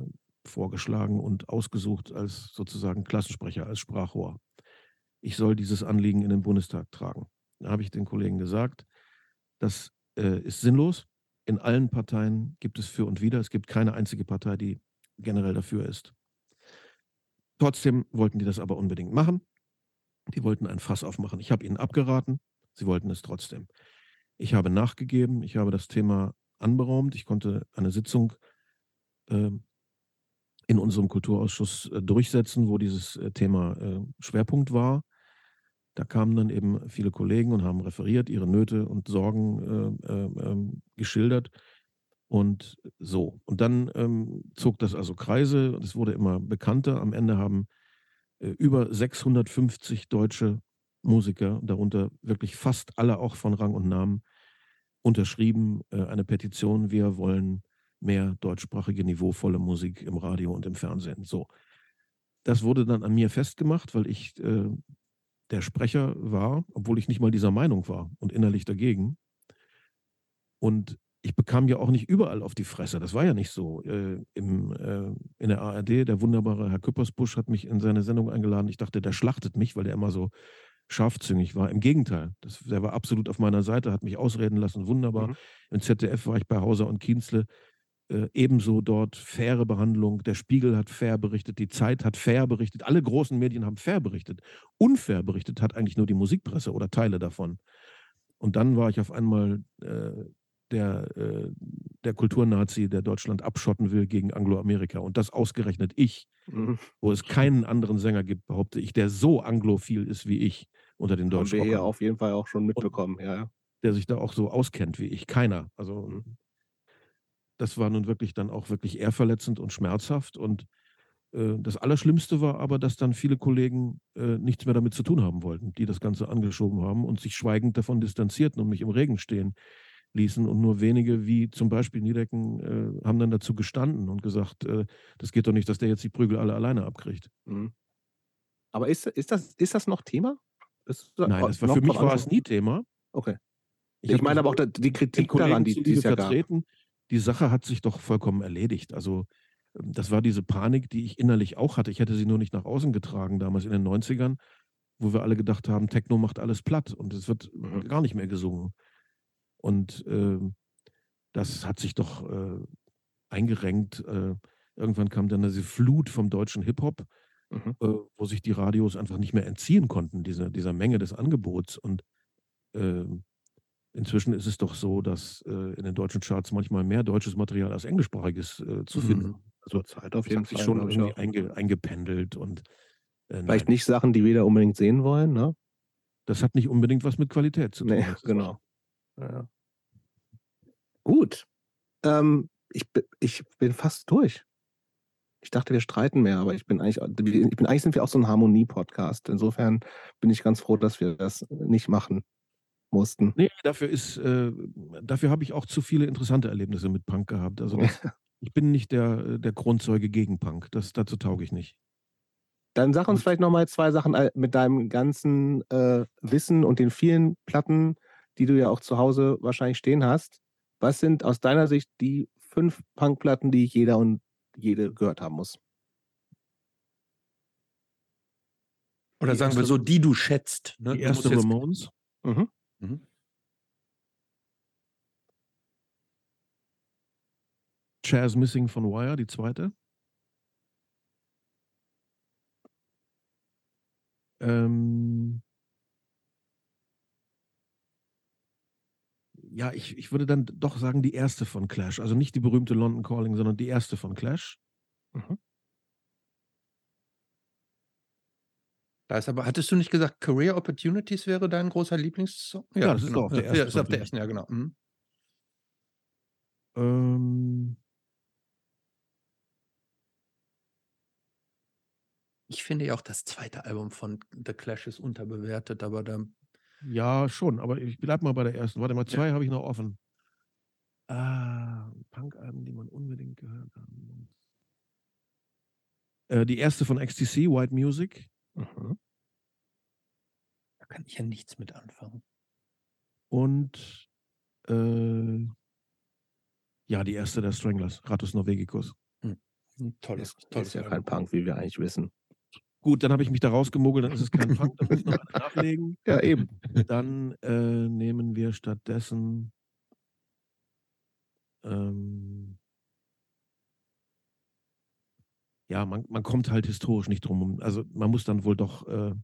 vorgeschlagen und ausgesucht als sozusagen Klassensprecher, als Sprachrohr. Ich soll dieses Anliegen in den Bundestag tragen. Da habe ich den Kollegen gesagt, das äh, ist sinnlos. In allen Parteien gibt es für und wider. Es gibt keine einzige Partei, die generell dafür ist. Trotzdem wollten die das aber unbedingt machen. Die wollten ein Fass aufmachen. Ich habe ihnen abgeraten, sie wollten es trotzdem. Ich habe nachgegeben, ich habe das Thema anberaumt. Ich konnte eine Sitzung äh, in unserem Kulturausschuss äh, durchsetzen, wo dieses äh, Thema äh, Schwerpunkt war. Da kamen dann eben viele Kollegen und haben referiert, ihre Nöte und Sorgen äh, äh, äh, geschildert. Und so. Und dann ähm, zog das also Kreise und es wurde immer bekannter. Am Ende haben äh, über sechshundertfünfzig deutsche Musiker, darunter wirklich fast alle auch von Rang und Namen, unterschrieben äh, eine Petition, wir wollen mehr deutschsprachige, niveauvolle Musik im Radio und im Fernsehen. So. Das wurde dann an mir festgemacht, weil ich äh, der Sprecher war, obwohl ich nicht mal dieser Meinung war und innerlich dagegen. Und ich bekam ja auch nicht überall auf die Fresse, das war ja nicht so. Äh, im, äh, in der A R D, der wunderbare Herr Küppersbusch hat mich in seine Sendung eingeladen. Ich dachte, der schlachtet mich, weil der immer so scharfzüngig war. Im Gegenteil, das, der war absolut auf meiner Seite, hat mich ausreden lassen, wunderbar. Mhm. Im Z D F war ich bei Hauser und Kienzle, äh, ebenso dort faire Behandlung. Der Spiegel hat fair berichtet, die Zeit hat fair berichtet, alle großen Medien haben fair berichtet. Unfair berichtet hat eigentlich nur die Musikpresse oder Teile davon. Und dann war ich auf einmal... Äh, Der, äh, der Kulturnazi, der Deutschland abschotten will gegen Angloamerika. Und das ausgerechnet ich, mhm. wo es keinen anderen Sänger gibt, behaupte ich, der so anglophil ist wie ich unter den Deutschen. Haben wir hier auf jeden Fall auch schon mitbekommen, ja. Der sich da auch so auskennt wie ich, keiner. Also mhm. das war nun wirklich dann auch wirklich eher verletzend und schmerzhaft. Und äh, das Allerschlimmste war aber, dass dann viele Kollegen äh, nichts mehr damit zu tun haben wollten, die das Ganze angeschoben haben und sich schweigend davon distanzierten und mich im Regen stehen ließen und nur wenige, wie zum Beispiel Niedecken, äh, haben dann dazu gestanden und gesagt, äh, das geht doch nicht, dass der jetzt die Prügel alle alleine abkriegt. Mhm. Aber ist, ist, das, ist das noch Thema? Ist das Nein, das war, für mich war es nie Thema. Okay. Ich, ich meine aber auch die Kritik daran, die es ja gab. Die Sache hat sich doch vollkommen erledigt. Also das war diese Panik, die ich innerlich auch hatte. Ich hätte sie nur nicht nach außen getragen damals in den neunzigern, wo wir alle gedacht haben, Techno macht alles platt und es wird mhm. gar nicht mehr gesungen. Und äh, das hat sich doch äh, eingerenkt. Äh, irgendwann kam dann diese Flut vom deutschen Hip-Hop, mhm. äh, wo sich die Radios einfach nicht mehr entziehen konnten, diese, dieser Menge des Angebots. Und äh, inzwischen ist es doch so, dass äh, in den deutschen Charts manchmal mehr deutsches Material als englischsprachiges äh, zu finden. Mhm. Also Zeit auf jeden hat sich Fall, schon irgendwie einge, eingependelt. Und, äh, Vielleicht nein, nicht Sachen, die wir da unbedingt sehen wollen, ne? Das hat nicht unbedingt was mit Qualität zu tun. Nee, genau. Ja. Gut. Ähm, ich, ich bin fast durch. Ich dachte, wir streiten mehr, aber ich bin eigentlich, ich bin, eigentlich sind wir auch so ein Harmonie-Podcast. Insofern bin ich ganz froh, dass wir das nicht machen mussten. Nee, dafür ist, äh, dafür habe ich auch zu viele interessante Erlebnisse mit Punk gehabt. Also das, ich bin nicht der, der Grundzeuge gegen Punk. Das, dazu tauge ich nicht. Dann sag uns vielleicht nochmal zwei Sachen mit deinem ganzen äh, Wissen und den vielen Platten, die du ja auch zu Hause wahrscheinlich stehen hast. Was sind aus deiner Sicht die fünf Punkplatten, die jeder und jede gehört haben muss? Oder die sagen wir so, die du schätzt. Ne? Die erste Ramones. Mhm. Mhm. Chairs Missing von Wire, die zweite. Ähm, ja, ich, ich würde dann doch sagen, die erste von Clash. Also nicht die berühmte London Calling, sondern die erste von Clash. Mhm. Da ist aber, hattest du nicht gesagt, Career Opportunities wäre dein großer Lieblingssong? Ja, ja, das genau. ist doch der erste. Ja, das ist auf der ersten, ja, genau. Mhm. Ähm. Ich finde ja auch das zweite Album von The Clash ist unterbewertet, aber da. Ja, schon, aber ich bleib mal bei der ersten. Warte mal, zwei ja. habe ich noch offen. Ah, Punk-Alben, die man unbedingt gehört haben muss. Äh, die erste von X T C, White Music. Mhm. Da kann ich ja nichts mit anfangen. Und äh, ja, die erste der Stranglers, Ratus Norvegicus. Mhm. Ein tolles, ist, tolles ist ja kein Punk, wie wir eigentlich wissen. Gut, dann habe ich mich da rausgemogelt, dann ist es kein Punk, dann muss ich noch eine nachlegen. Ja, eben. Dann äh, nehmen wir stattdessen ähm, ja, man, man kommt halt historisch nicht drum. Also man muss dann wohl doch äh,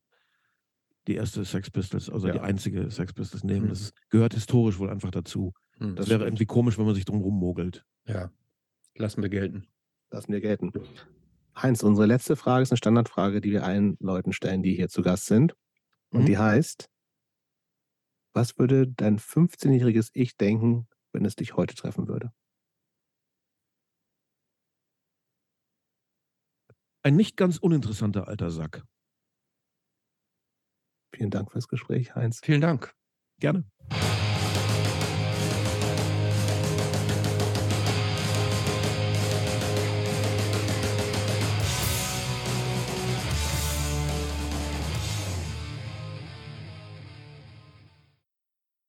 die erste Sex Pistols, also ja. die einzige Sex Pistols nehmen. Mhm. Das gehört historisch wohl einfach dazu. Mhm, das das wäre irgendwie komisch, wenn man sich drum rummogelt. Ja, lassen wir gelten. Lassen wir gelten. Heinz, unsere letzte Frage ist eine Standardfrage, die wir allen Leuten stellen, die hier zu Gast sind. Und mhm. die heißt, was würde dein fünfzehnjähriges Ich denken, wenn es dich heute treffen würde? Ein nicht ganz uninteressanter alter Sack. Vielen Dank fürs Gespräch, Heinz. Vielen Dank. Gerne.